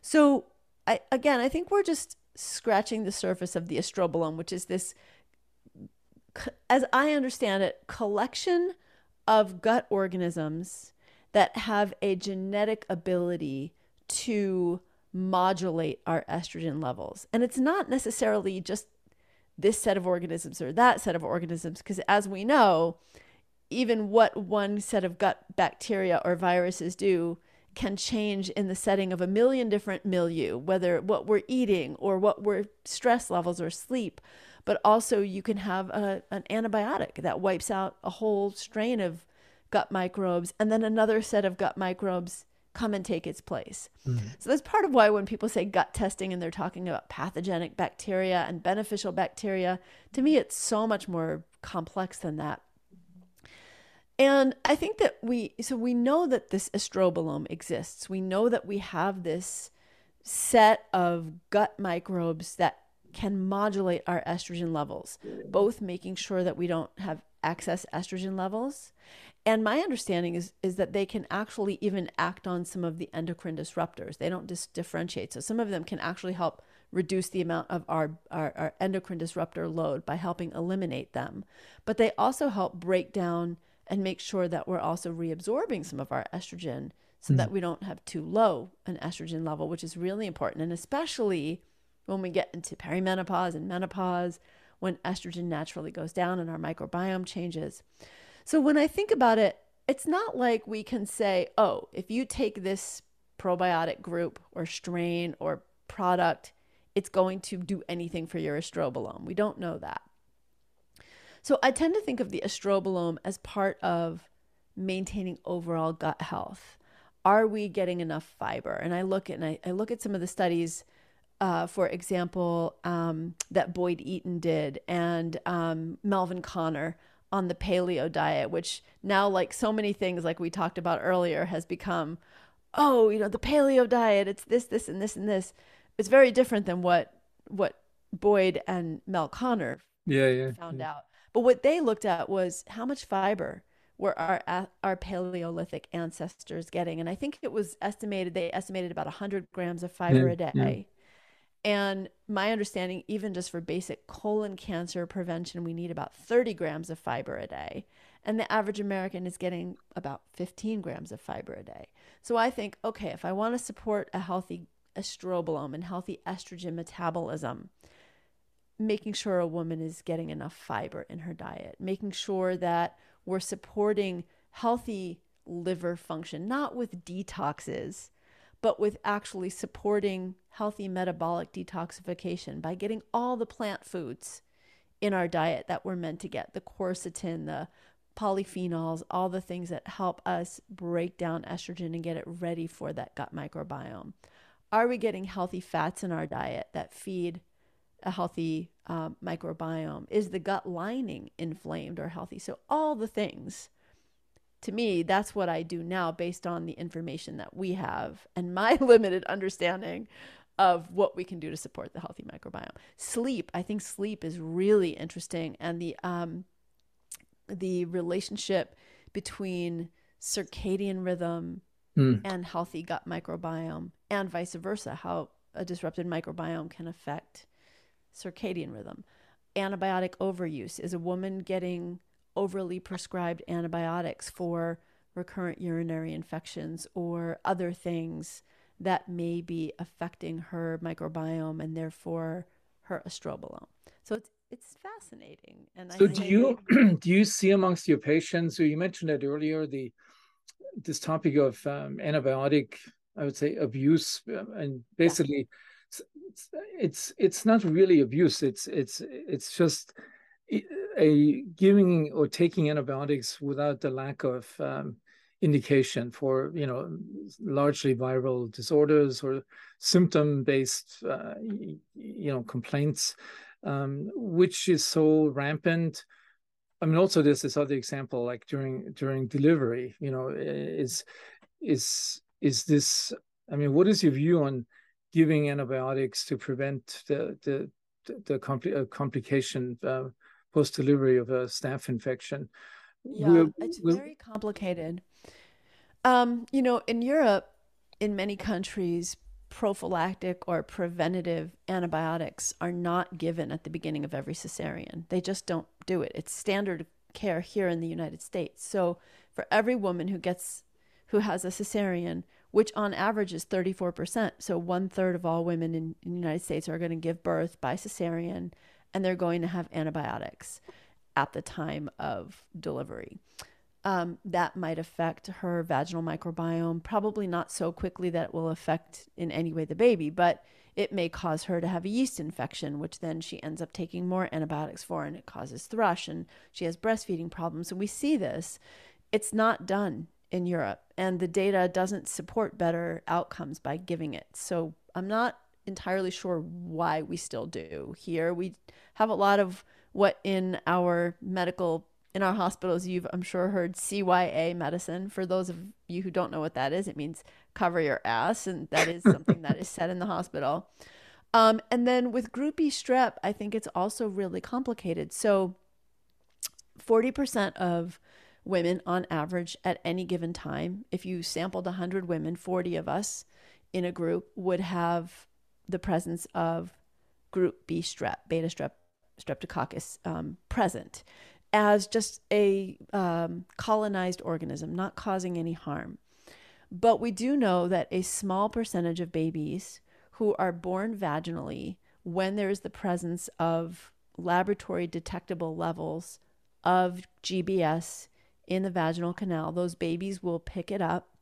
So I, again, I think we're just scratching the surface of the estrobilome, which is this, as I understand it, collection of gut organisms that have a genetic ability to modulate our estrogen levels. And it's not necessarily just this set of organisms or that set of organisms, because as we know, even what one set of gut bacteria or viruses do can change in the setting of a million different milieu, whether what we're eating or what we're stress levels or sleep. But also you can have a, an antibiotic that wipes out a whole strain of gut microbes, and then another set of gut microbes come and take its place. Mm-hmm. So that's part of why when people say gut testing and they're talking about pathogenic bacteria and beneficial bacteria, to me, it's so much more complex than that. And I think that we, so we know that this estrobilome exists. We know that we have this set of gut microbes that can modulate our estrogen levels, both making sure that we don't have excess estrogen levels. And my understanding is, is that they can actually even act on some of the endocrine disruptors. They don't just differentiate. So some of them can actually help reduce the amount of our, our, our endocrine disruptor load by helping eliminate them. But they also help break down and make sure that we're also reabsorbing some of our estrogen so mm-hmm. that we don't have too low an estrogen level, which is really important. And especially when we get into perimenopause and menopause, when estrogen naturally goes down and our microbiome changes. So when I think about it, it's not like we can say, oh, if you take this probiotic group or strain or product, it's going to do anything for your estrobilome. We don't know that. So I tend to think of the estrobilome as part of maintaining overall gut health. Are we getting enough fiber? And I look at, and I, I look at some of the studies, uh, for example, um, that Boyd Eaton did, and um, Melvin Connor, on the paleo diet, which now, like so many things like we talked about earlier, has become, oh, you know, the paleo diet, it's this, this, and this, and this. It's very different than what what Boyd and Mel Connor yeah, yeah, found yeah. out. But what they looked at was how much fiber were our our Paleolithic ancestors getting. And I think it was estimated, they estimated about one hundred grams of fiber yeah, a day. Yeah. And my understanding, even just for basic colon cancer prevention, we need about thirty grams of fiber a day. And the average American is getting about fifteen grams of fiber a day. So I think, okay, if I want to support a healthy estrobilome and healthy estrogen metabolism, making sure a woman is getting enough fiber in her diet, making sure that we're supporting healthy liver function, not with detoxes, but with actually supporting healthy metabolic detoxification by getting all the plant foods in our diet that we're meant to get, the quercetin, the polyphenols, all the things that help us break down estrogen and get it ready for that gut microbiome. Are we getting healthy fats in our diet that feed a healthy um, microbiome? Is the gut lining inflamed or healthy? So all the things. To me, that's what I do now based on the information that we have and my limited understanding of what we can do to support the healthy microbiome. Sleep, I think sleep is really interesting, and the um, the relationship between circadian rhythm mm. and healthy gut microbiome, and vice versa, how a disrupted microbiome can affect circadian rhythm. Antibiotic overuse. Is a woman getting overly prescribed antibiotics for recurrent urinary infections or other things that may be affecting her microbiome and therefore her estrobilome? So it's it's fascinating. And so I do you do you see amongst your patients, or you mentioned it earlier, the this topic of um, antibiotic, I would say, abuse, and basically yeah. it's, it's it's not really abuse. It's it's it's just a giving or taking antibiotics without the lack of um, indication for, you know, largely viral disorders or symptom-based, uh, you know, complaints, um, which is so rampant. I mean, also there's this other example, like during during delivery, you know, is is is this? I mean, what is your view on giving antibiotics to prevent the the the compli uh, complication? Uh, post-delivery of a staph infection. Yeah, we're, it's we're... very complicated. Um, you know, in Europe, in many countries, prophylactic or preventative antibiotics are not given at the beginning of every cesarean. They just don't do it. It's standard care here in the United States. So for every woman who gets, who has a cesarean, which on average is thirty-four percent, so one third of all women in, in the United States are going to give birth by cesarean, and they're going to have antibiotics at the time of delivery. Um, that might affect her vaginal microbiome, probably not so quickly that it will affect in any way the baby, but it may cause her to have a yeast infection, which then she ends up taking more antibiotics for, and it causes thrush, and she has breastfeeding problems. And we see this. It's not done in Europe, and the data doesn't support better outcomes by giving it. So I'm not entirely sure why we still do here. We have a lot of what in our medical, in our hospitals, you've, I'm sure, heard C Y A medicine. For those of you who don't know what that is, it means cover your ass. And that is something that is said in the hospital. Um, and then with group B strep, I think it's also really complicated. So forty percent of women on average at any given time, if you sampled one hundred women, forty of us in a group would have the presence of group B strep, beta strep, streptococcus um, present as just a um, colonized organism, not causing any harm. But we do know that a small percentage of babies who are born vaginally, when there is the presence of laboratory detectable levels of G B S in the vaginal canal, those babies will pick it up,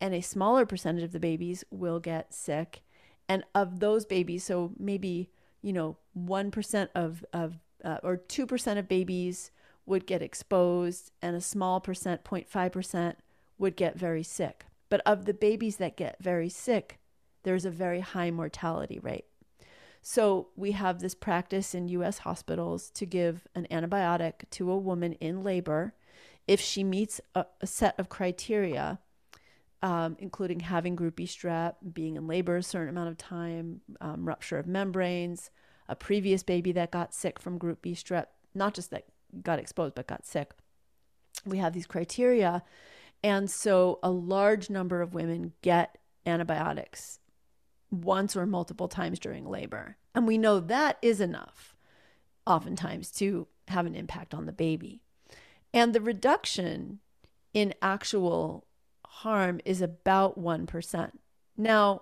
and a smaller percentage of the babies will get sick. And of those babies, so maybe, you know, one percent of, of uh, or two percent of babies would get exposed, and a small percent, zero point five percent, would get very sick. But of the babies that get very sick, there's a very high mortality rate. So we have this practice in U S hospitals to give an antibiotic to a woman in labor if she meets a, a set of criteria, Um, including having group B strep, being in labor a certain amount of time, um, rupture of membranes, a previous baby that got sick from group B strep, not just that got exposed, but got sick. We have these criteria. And so a large number of women get antibiotics once or multiple times during labor. And we know that is enough oftentimes to have an impact on the baby. And the reduction in actual harm is about one percent. Now,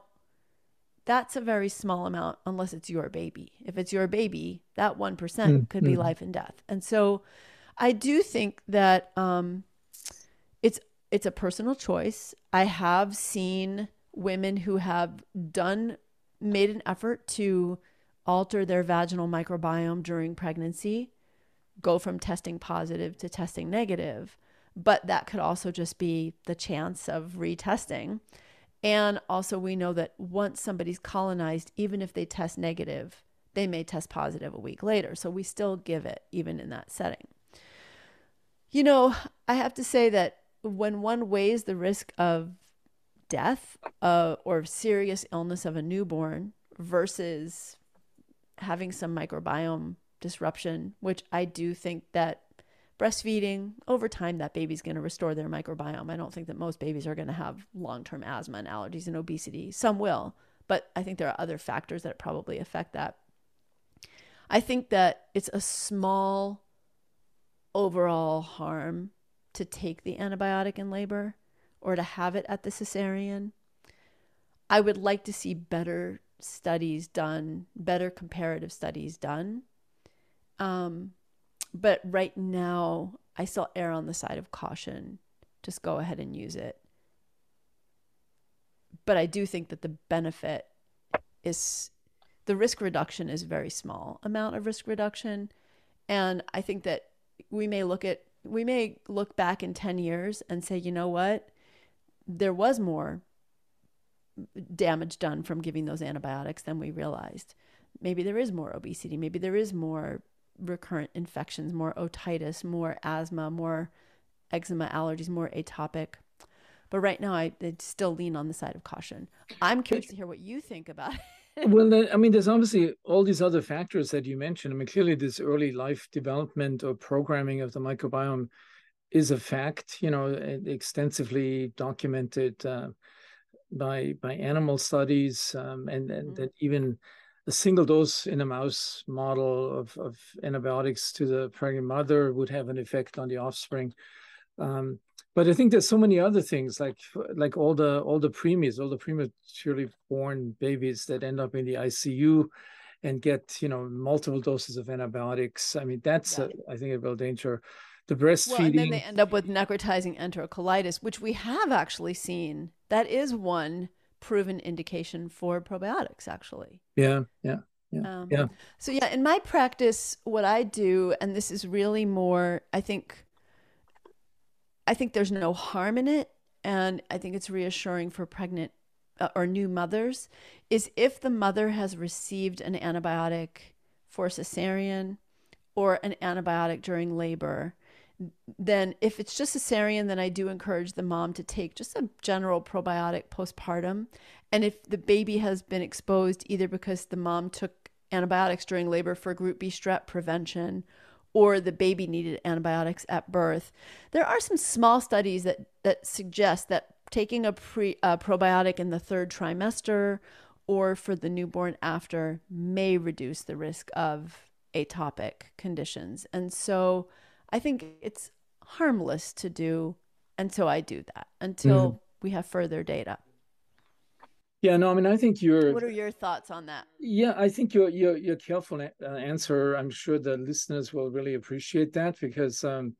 that's a very small amount unless it's your baby. If it's your baby, that one percent mm, could mm. be life and death. And so I do think that um, it's, it's a personal choice. I have seen women who have done, made an effort to alter their vaginal microbiome during pregnancy, go from testing positive to testing negative. But that could also just be the chance of retesting. And also we know that once somebody's colonized, even if they test negative, they may test positive a week later. So we still give it even in that setting. You know, I have to say that when one weighs the risk of death uh, or serious illness of a newborn versus having some microbiome disruption, which I do think that breastfeeding, over time, that baby's going to restore their microbiome. I don't think that most babies are going to have long-term asthma and allergies and obesity. Some will, but I think there are other factors that probably affect that. I think that it's a small overall harm to take the antibiotic in labor or to have it at the cesarean. I would like to see better studies done, better comparative studies done. Um, but right now, I still err on the side of caution. Just go ahead and use it. But I do think that the benefit is, the risk reduction is very small amount of risk reduction. And I think that we may look at, we may look back in ten years and say, you know what, there was more damage done from giving those antibiotics than we realized. Maybe there is more obesity. Maybe there is more recurrent infections, more otitis, more asthma, more eczema allergies, more atopic. But right now, I I'd still lean on the side of caution. I'm curious to hear what you think about it. Well, then, I mean, there's obviously all these other factors that you mentioned. I mean, clearly this early life development or programming of the microbiome is a fact, you know, extensively documented uh, by by animal studies, um, and, and mm-hmm. that even a single dose in a mouse model of, of antibiotics to the pregnant mother would have an effect on the offspring. Um, But I think there's so many other things, like like all the all the preemies, all the prematurely born babies that end up in the I C U and get, you know, multiple doses of antibiotics. I mean, that's, yeah. a, I think, a real danger. The breastfeeding. Well, and then they end up with necrotizing enterocolitis, which we have actually seen. That is one proven indication for probiotics, actually. Yeah, yeah, yeah, um, yeah. So, yeah, in my practice, what I do, and this is really more, I think, I think there's no harm in it, and I think it's reassuring for pregnant uh, or new mothers, is if the mother has received an antibiotic for cesarean or an antibiotic during labor, then if it's just cesarean, then I do encourage the mom to take just a general probiotic postpartum. And if the baby has been exposed either because the mom took antibiotics during labor for group B strep prevention, or the baby needed antibiotics at birth. There are some small studies that, that suggest that taking a pre, uh, probiotic in the third trimester or for the newborn after may reduce the risk of atopic conditions. And so I think it's harmless to do, and so I do that until mm-hmm. we have further data. Yeah, no, I mean, I think you're... What are your thoughts on that? Yeah, I think your your, your careful uh, answer, I'm sure the listeners will really appreciate that, because um,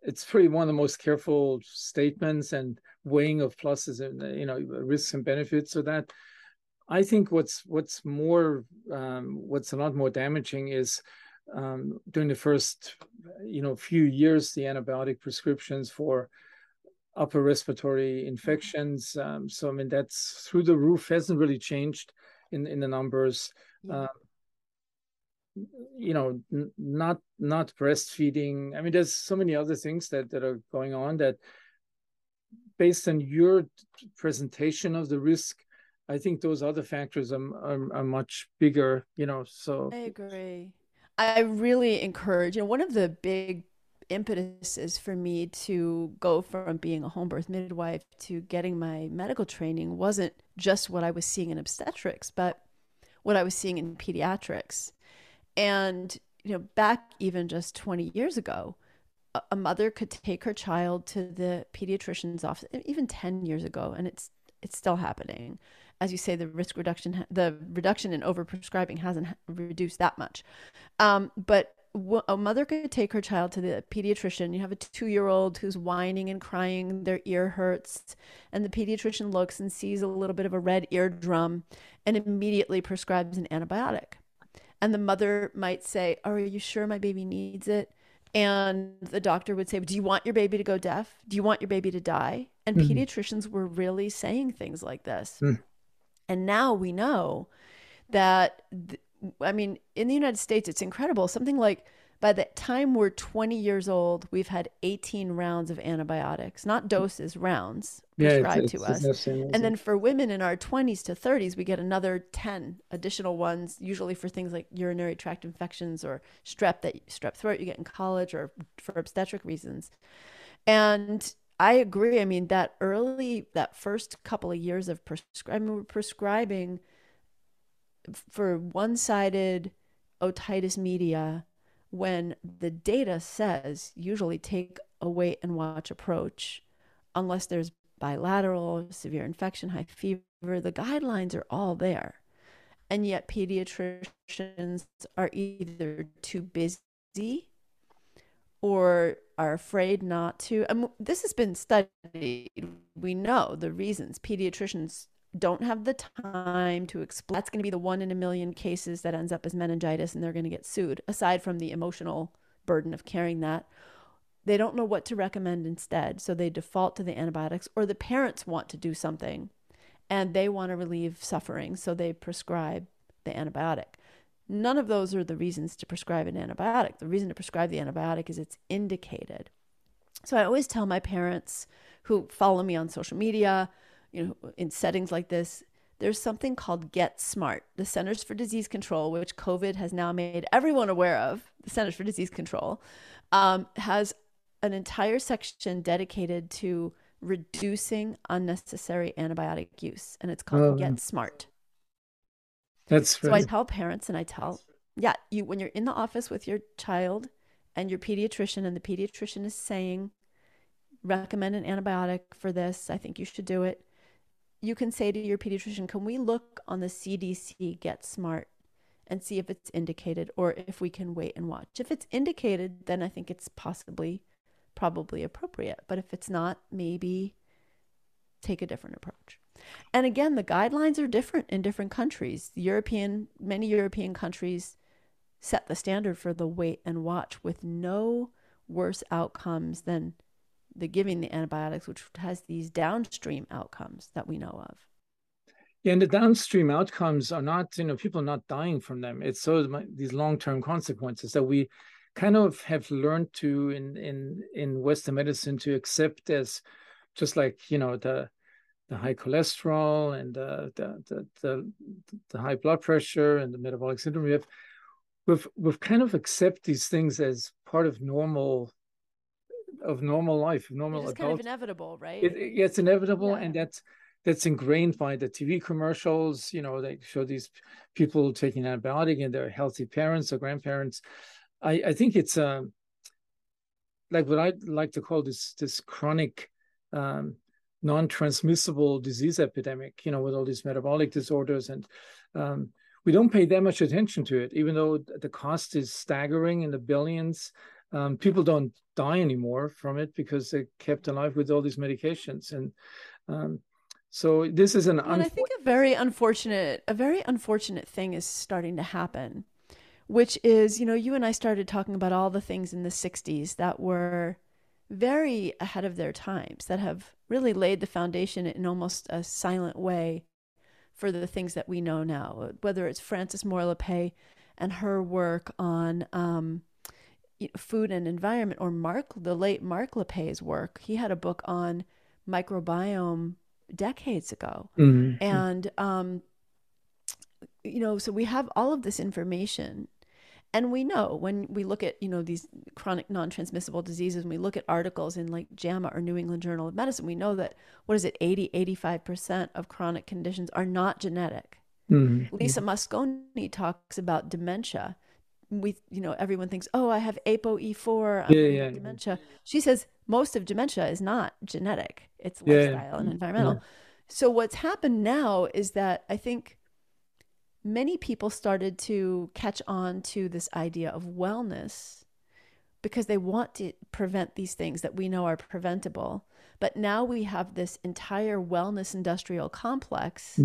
it's pretty one of the most careful statements and weighing of pluses and, you know, risks and benefits of that. I think what's, what's more, um, what's a lot more damaging is um, during the first, you know, few years, the antibiotic prescriptions for upper respiratory infections. Um, so, I mean, that's through the roof, hasn't really changed in, in the numbers. Uh, you know, n- not not breastfeeding. I mean, there's so many other things that, that are going on that, based on your presentation of the risk, I think those other factors are, are, are much bigger, you know, so. I agree. I really encourage, you know, one of the big impetus is for me to go from being a home birth midwife to getting my medical training wasn't just what I was seeing in obstetrics, but what I was seeing in pediatrics. And, you know, back even just twenty years ago, a mother could take her child to the pediatrician's office, even ten years ago, and it's it's still happening. As you say, the risk reduction, the reduction in overprescribing hasn't reduced that much. Um, but a mother could take her child to the pediatrician. You have a two-year-old who's whining and crying, their ear hurts, and the pediatrician looks and sees a little bit of a red eardrum and immediately prescribes an antibiotic. And the mother might say, oh, are you sure my baby needs it? And the doctor would say, do you want your baby to go deaf? Do you want your baby to die? And mm-hmm. pediatricians were really saying things like this. Mm. And now we know that, th- I mean, in the United States, it's incredible. Something like by the time we're twenty years old, we've had eighteen rounds of antibiotics, not doses, rounds prescribed yeah, it's, it's, to it's us. Insane, and then for women in our twenties to thirties, we get another ten additional ones, usually for things like urinary tract infections or strep, that strep throat you get in college, or for obstetric reasons. And I agree. I mean, that early, that first couple of years of prescribing, we're prescribing for one-sided otitis media, when the data says usually take a wait and watch approach, unless there's bilateral, severe infection, high fever. The guidelines are all there. And yet pediatricians are either too busy or are afraid not to. And this has been studied. We know the reasons. Pediatricians don't have the time to explain. That's going to be the one in a million cases that ends up as meningitis, and they're going to get sued, aside from the emotional burden of carrying that. They don't know what to recommend instead, so they default to the antibiotics, or the parents want to do something and they want to relieve suffering, so they prescribe the antibiotic. None of those are the reasons to prescribe an antibiotic. The reason to prescribe the antibiotic is it's indicated. So I always tell my parents who follow me on social media, you know, in settings like this, there's something called Get Smart. The Centers for Disease Control, which COVID has now made everyone aware of, the Centers for Disease Control, um, has an entire section dedicated to reducing unnecessary antibiotic use. And it's called oh, Get Smart. That's so right. I tell parents, and I tell, yeah, you when you're in the office with your child and your pediatrician, and the pediatrician is saying, recommend an antibiotic for this, I think you should do it. You can say to your pediatrician, can we look on the C D C Get Smart and see if it's indicated, or if we can wait and watch? If it's indicated, then I think it's possibly, probably appropriate. But if it's not, maybe take a different approach. And again, the guidelines are different in different countries. European, many European countries set the standard for the wait and watch with no worse outcomes than the giving the antibiotics, which has these downstream outcomes that we know of. Yeah, and the downstream outcomes are not, you know, people are not dying from them. It's so these long-term consequences that we kind of have learned to in in in Western medicine to accept as just like, you know, the the high cholesterol and the the the, the, the high blood pressure and the metabolic syndrome. We have we've we've kind of accept these things as part of normal. of normal life, normal adult. It's kind of inevitable, right? It, it, it's inevitable, yeah. And that's that's ingrained by the T V commercials. You know, they show these people taking an antibiotic and their healthy parents or grandparents. I, I think it's uh, like what I like to call this this chronic, um, non-transmissible disease epidemic, you know, with all these metabolic disorders. And um, we don't pay that much attention to it, even though the cost is staggering in the billions. Um, people don't die anymore from it because they're kept alive with all these medications. And um, so this is an... And unfor- I think a very unfortunate, a very unfortunate thing is starting to happen, which is, you know, you and I started talking about all the things in the sixties that were very ahead of their times, that have really laid the foundation in almost a silent way for the things that we know now, whether it's Frances Moore Lappe and her work on... Um, food and environment, or Mark, the late Mark Lappe's work. He had a book on microbiome decades ago. Mm-hmm. And, um, you know, so we have all of this information, and we know when we look at, you know, these chronic non-transmissible diseases, and we look at articles in like JAMA or New England Journal of Medicine, we know that, what is it? eighty, eighty-five percent of chronic conditions are not genetic. Mm-hmm. Lisa Mosconi talks about dementia. We, you know, everyone thinks, oh, I have A P O E four, yeah, yeah, dementia. Yeah. She says most of dementia is not genetic. It's yeah, lifestyle and environmental. Yeah. So what's happened now is that I think many people started to catch on to this idea of wellness because they want to prevent these things that we know are preventable. But now we have this entire wellness industrial complex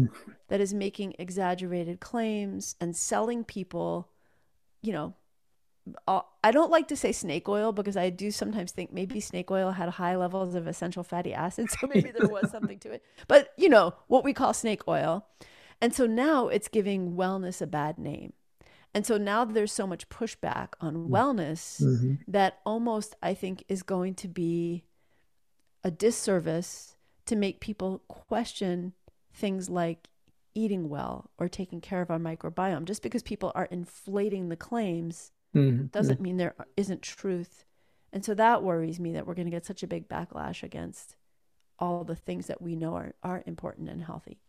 that is making exaggerated claims and selling people, you know, I don't like to say snake oil because I do sometimes think maybe snake oil had high levels of essential fatty acids, so maybe there was something to it. But, you know, what we call snake oil. And so now it's giving wellness a bad name. And so now there's so much pushback on wellness mm-hmm. that almost, I think, is going to be a disservice to make people question things like eating well or taking care of our microbiome. Just because people are inflating the claims mm-hmm. doesn't mean there isn't truth. And so that worries me that we're going to get such a big backlash against all the things that we know are, are important and healthy.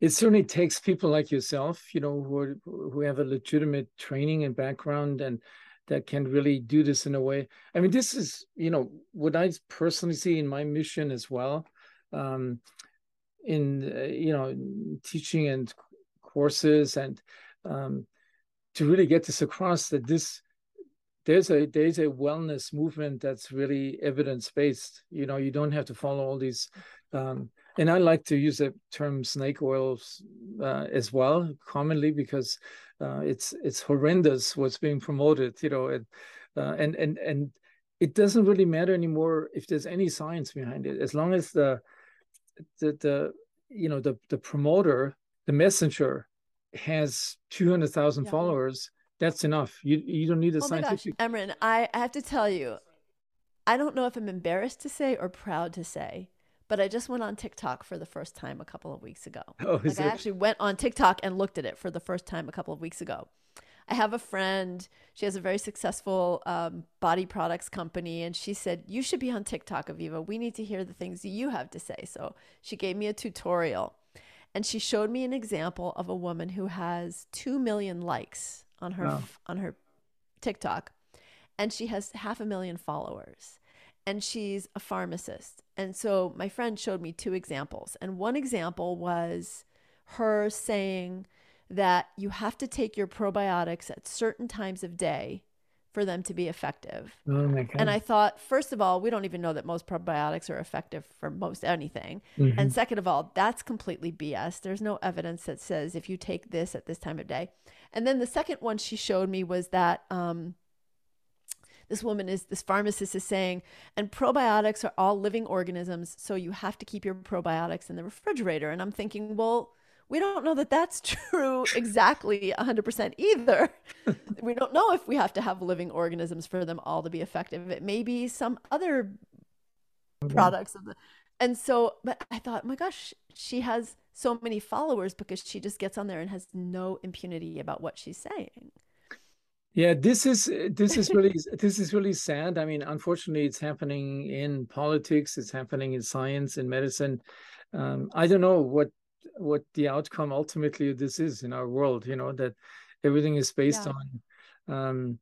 It certainly takes people like yourself, you know, who, are, who have a legitimate training and background and that can really do this in a way. I mean, this is, you know, what I personally see in my mission as well, um, in, uh, you know, teaching and courses and um, to really get this across that this, there's a, there's a wellness movement that's really evidence-based. You know, you don't have to follow all these um and I like to use the term snake oils uh, as well, commonly, because uh, it's it's horrendous what's being promoted, you know, and, uh, and and and it doesn't really matter anymore if there's any science behind it, as long as the the, the you know the the promoter, the messenger, has two hundred thousand yeah. followers. That's enough. You you don't need a oh scientific. Oh my gosh, Emran, I have to tell you, I don't know if I'm embarrassed to say or proud to say, but I just went on TikTok for the first time a couple of weeks ago. Oh, like I actually went on TikTok and looked at it for the first time a couple of weeks ago. I have a friend, she has a very successful um, body products company, and she said, you should be on TikTok, Aviva. We need to hear the things you have to say. So she gave me a tutorial, and she showed me an example of a woman who has two million likes on her, wow. on her TikTok, and she has half a million followers. And she's a pharmacist. And so my friend showed me two examples. And one example was her saying that you have to take your probiotics at certain times of day for them to be effective. Oh my God. And I thought, first of all, we don't even know that most probiotics are effective for most anything. Mm-hmm. And second of all, that's completely B S. There's no evidence that says if you take this at this time of day. And then the second one she showed me was that, um, This woman is, this pharmacist is saying, and probiotics are all living organisms, so you have to keep your probiotics in the refrigerator. And I'm thinking, well, we don't know that that's true exactly one hundred percent either. We don't know if we have to have living organisms for them all to be effective. It may be some other okay. products of the, and so, but I thought, oh my gosh, she has so many followers because she just gets on there and has no impunity about what she's saying. Yeah, this is this is really this is really sad. I mean, unfortunately, it's happening in politics. It's happening in science and medicine. Um, I don't know what what the outcome ultimately of this is in our world. You know, that everything is based yeah. on, um,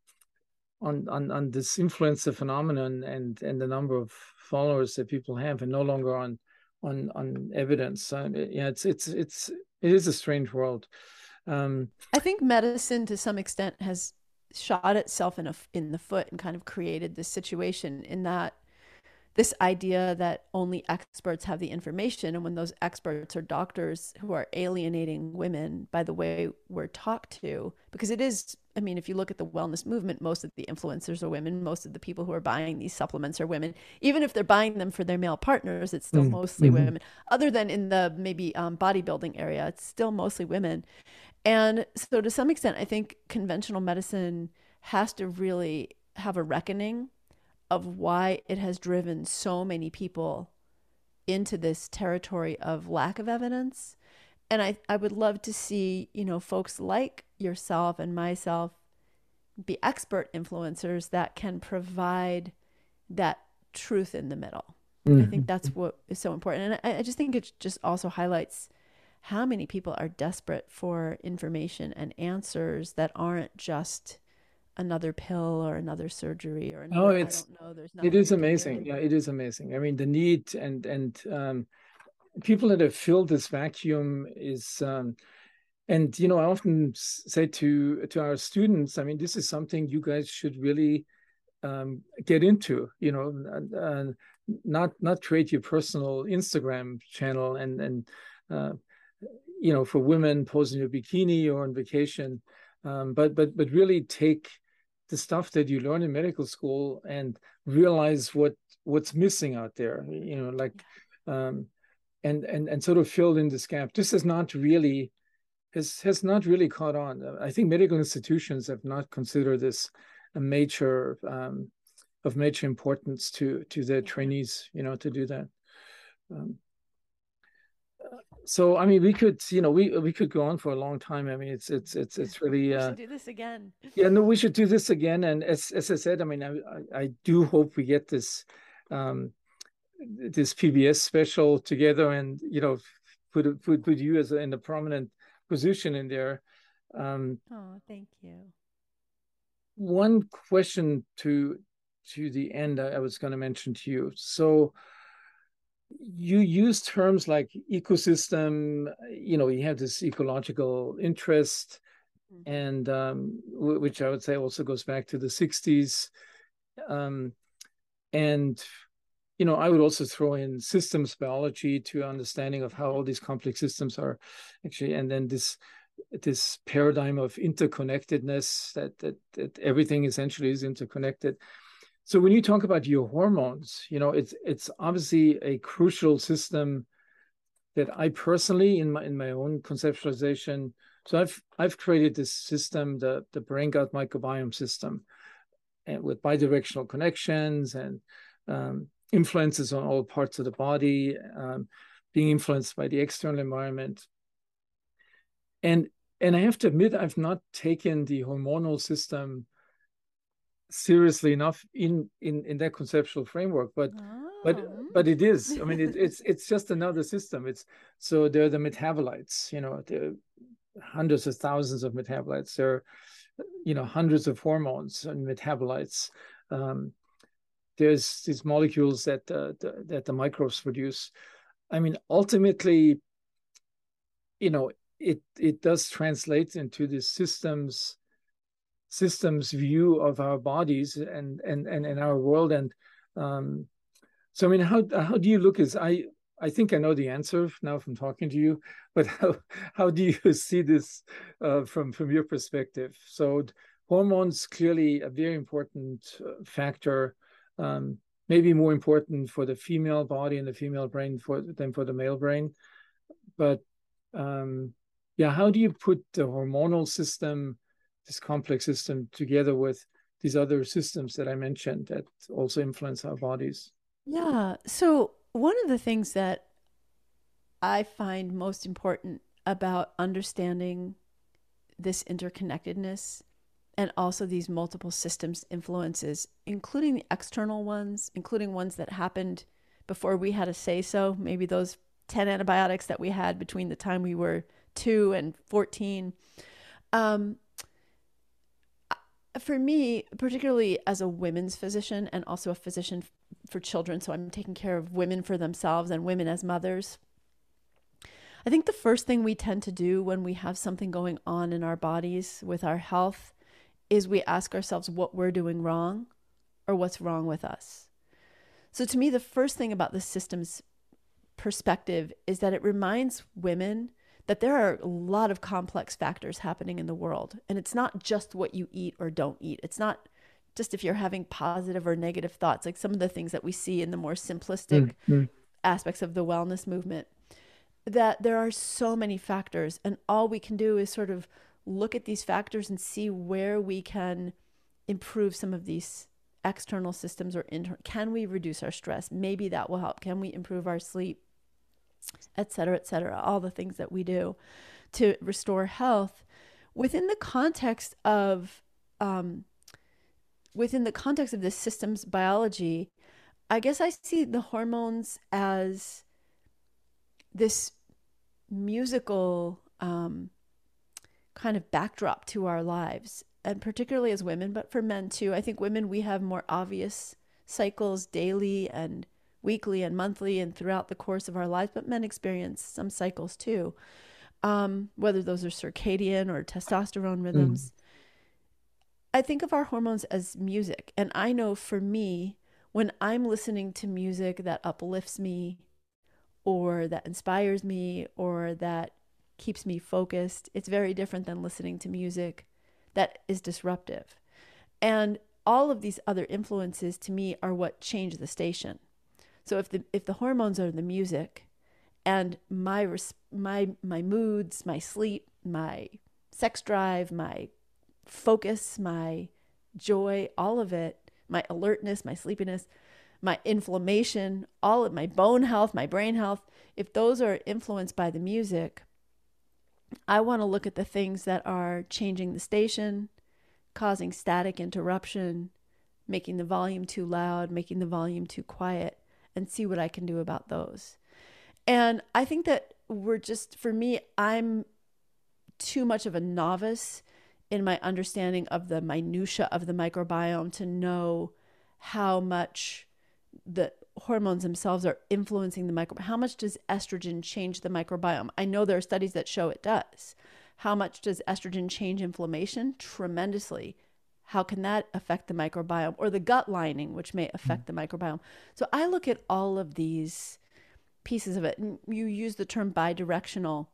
on on on this influencer phenomenon and and the number of followers that people have, and no longer on on on evidence. So, yeah, it's it's it's it is a strange world. Um, I think medicine, to some extent, has shot itself in a in the foot and kind of created this situation in that this idea that only experts have the information, and when those experts are doctors who are alienating women by the way we're talked to, because it is, I mean, if you look at the wellness movement, most of the influencers are women, most of the people who are buying these supplements are women, even if they're buying them for their male partners, it's still mm-hmm. mostly women, other than in the maybe um, bodybuilding area, it's still mostly women. And so to some extent, I think conventional medicine has to really have a reckoning of why it has driven so many people into this territory of lack of evidence. And I, I would love to see, you know, folks like yourself and myself be expert influencers that can provide that truth in the middle. Mm-hmm. I think that's what is so important. And I, I just think it just also highlights how many people are desperate for information and answers that aren't just another pill or another surgery or another, oh, it's, I don't know, there's nothing. It is amazing. Yeah, it is amazing. I mean, the need and, and um, people that have filled this vacuum is, um, and, you know, I often say to, to our students, I mean, this is something you guys should really um, get into, you know, uh, not, not create your personal Instagram channel and, and, uh, you know, for women posing in a bikini or on vacation, um, but but but really take the stuff that you learn in medical school and realize what what's missing out there, you know, like, um, and and and sort of filled in this gap. This is not really has has not really caught on. I think medical institutions have not considered this a major um, of major importance to to their trainees, you know, to do that. Um, So I mean, we could, you know, we we could go on for a long time. I mean, it's it's it's it's really. Uh, we should do this again. Yeah, no, we should do this again. And as as I said, I mean, I I do hope we get this, um, this P B S special together, and you know, put put put you as a, in a prominent position in there. Um, oh, thank you. One question to to the end I was going to mention to you. So. You use terms like ecosystem, you know, you have this ecological interest, mm-hmm. and um, which I would say also goes back to the sixties. Um, and, you know, I would also throw in systems biology to understanding of how all these complex systems are actually, and then this this paradigm of interconnectedness, that, that, that everything essentially is interconnected. So when you talk about your hormones, you know, it's it's obviously a crucial system that I personally, in my in my own conceptualization, so I've I've created this system, the the brain gut microbiome system, and with bidirectional connections and um, influences on all parts of the body, um, being influenced by the external environment. And and I have to admit, I've not taken the hormonal system seriously enough in in in that conceptual framework, but oh. but but it is, I mean, it, it's it's just another system. It's so there are the metabolites, you know, there are hundreds of thousands of metabolites, there are, you know, hundreds of hormones and metabolites. Um there's these molecules that uh, the, that the microbes produce. I mean, ultimately, you know, it it does translate into these systems systems view of our bodies and and and, and our world. And um so I mean, how how do you look as i i think I know the answer now from talking to you, but how how do you see this uh from from your perspective? So hormones clearly a very important factor, um maybe more important for the female body and the female brain for than for the male brain, but um yeah, how do you put the hormonal system, this complex system, together with these other systems that I mentioned that also influence our bodies? Yeah. So one of the things that I find most important about understanding this interconnectedness and also these multiple systems influences, including the external ones, including ones that happened before we had a say-so, maybe those ten antibiotics that we had between the time we were two and fourteen, um, for me, particularly as a women's physician and also a physician for children, so I'm taking care of women for themselves and women as mothers, I think the first thing we tend to do when we have something going on in our bodies with our health is we ask ourselves what we're doing wrong or what's wrong with us. So to me, the first thing about the systems perspective is that it reminds women that there are a lot of complex factors happening in the world. And it's not just what you eat or don't eat. It's not just if you're having positive or negative thoughts, like some of the things that we see in the more simplistic mm-hmm. aspects of the wellness movement, that there are so many factors. And all we can do is sort of look at these factors and see where we can improve some of these external systems or internal. Can we reduce our stress? Maybe that will help. Can we improve our sleep? Et cetera, et cetera, all the things that we do to restore health within the context of, um, within the context of this systems biology. I guess I see the hormones as this musical, um, kind of backdrop to our lives, and particularly as women, but for men too. I think women, we have more obvious cycles daily and weekly and monthly and throughout the course of our lives, but men experience some cycles too, um, whether those are circadian or testosterone rhythms. Mm. I think of our hormones as music. And I know for me, when I'm listening to music that uplifts me or that inspires me or that keeps me focused, it's very different than listening to music that is disruptive. And all of these other influences to me are what change the station. So if the if the hormones are the music, and my my my moods, my sleep, my sex drive, my focus, my joy, all of it, my alertness, my sleepiness, my inflammation, all of my bone health, my brain health, if those are influenced by the music, I want to look at the things that are changing the station, causing static interruption, making the volume too loud, making the volume too quiet, and see what I can do about those. And I think that we're just, for me, I'm too much of a novice in my understanding of the minutia of the microbiome to know how much the hormones themselves are influencing the microbiome. How much does estrogen change the microbiome? I know there are studies that show it does. How much does estrogen change inflammation? Tremendously. How can that affect the microbiome or the gut lining, which may affect mm-hmm. the microbiome? So I look at all of these pieces of it. And you use the term bidirectional.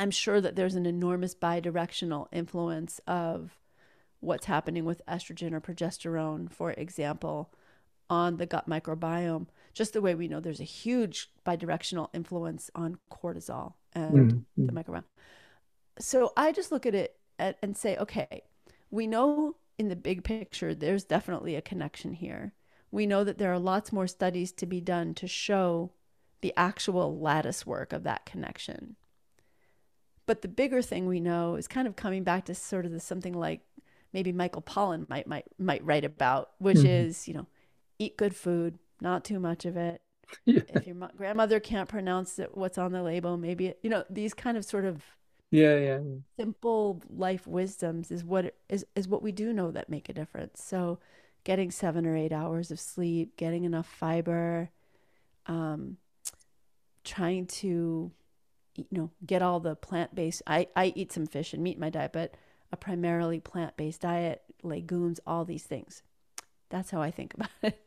I'm sure that there's an enormous bidirectional influence of what's happening with estrogen or progesterone, for example, on the gut microbiome, just the way we know there's a huge bidirectional influence on cortisol and mm-hmm. the microbiome. So I just look at it at, and say, okay, we know in the big picture, there's definitely a connection here. We know that there are lots more studies to be done to show the actual lattice work of that connection. But the bigger thing we know is kind of coming back to sort of the something like maybe Michael Pollan might might might write about, which mm-hmm. is, you know, eat good food, not too much of it. Yeah. If your mo- grandmother can't pronounce it, what's on the label, maybe, it, you know, these kind of sort of yeah, yeah, simple life wisdoms is what it, is is what we do know that make a difference. So getting seven or eight hours of sleep, getting enough fiber, um, trying to, you know, get all the plant-based, I, I eat some fish and meat in my diet, but a primarily plant-based diet, legumes, all these things. That's how I think about it.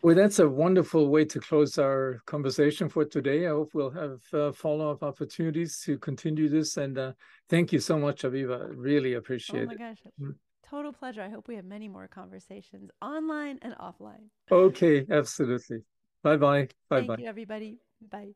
Well, that's a wonderful way to close our conversation for today. I hope we'll have uh, follow-up opportunities to continue this. And uh, thank you so much, Aviva. Really appreciate it. Oh my gosh. It. Total pleasure. I hope we have many more conversations online and offline. Okay, absolutely. Bye-bye. Bye-bye. Thank you, everybody. Bye.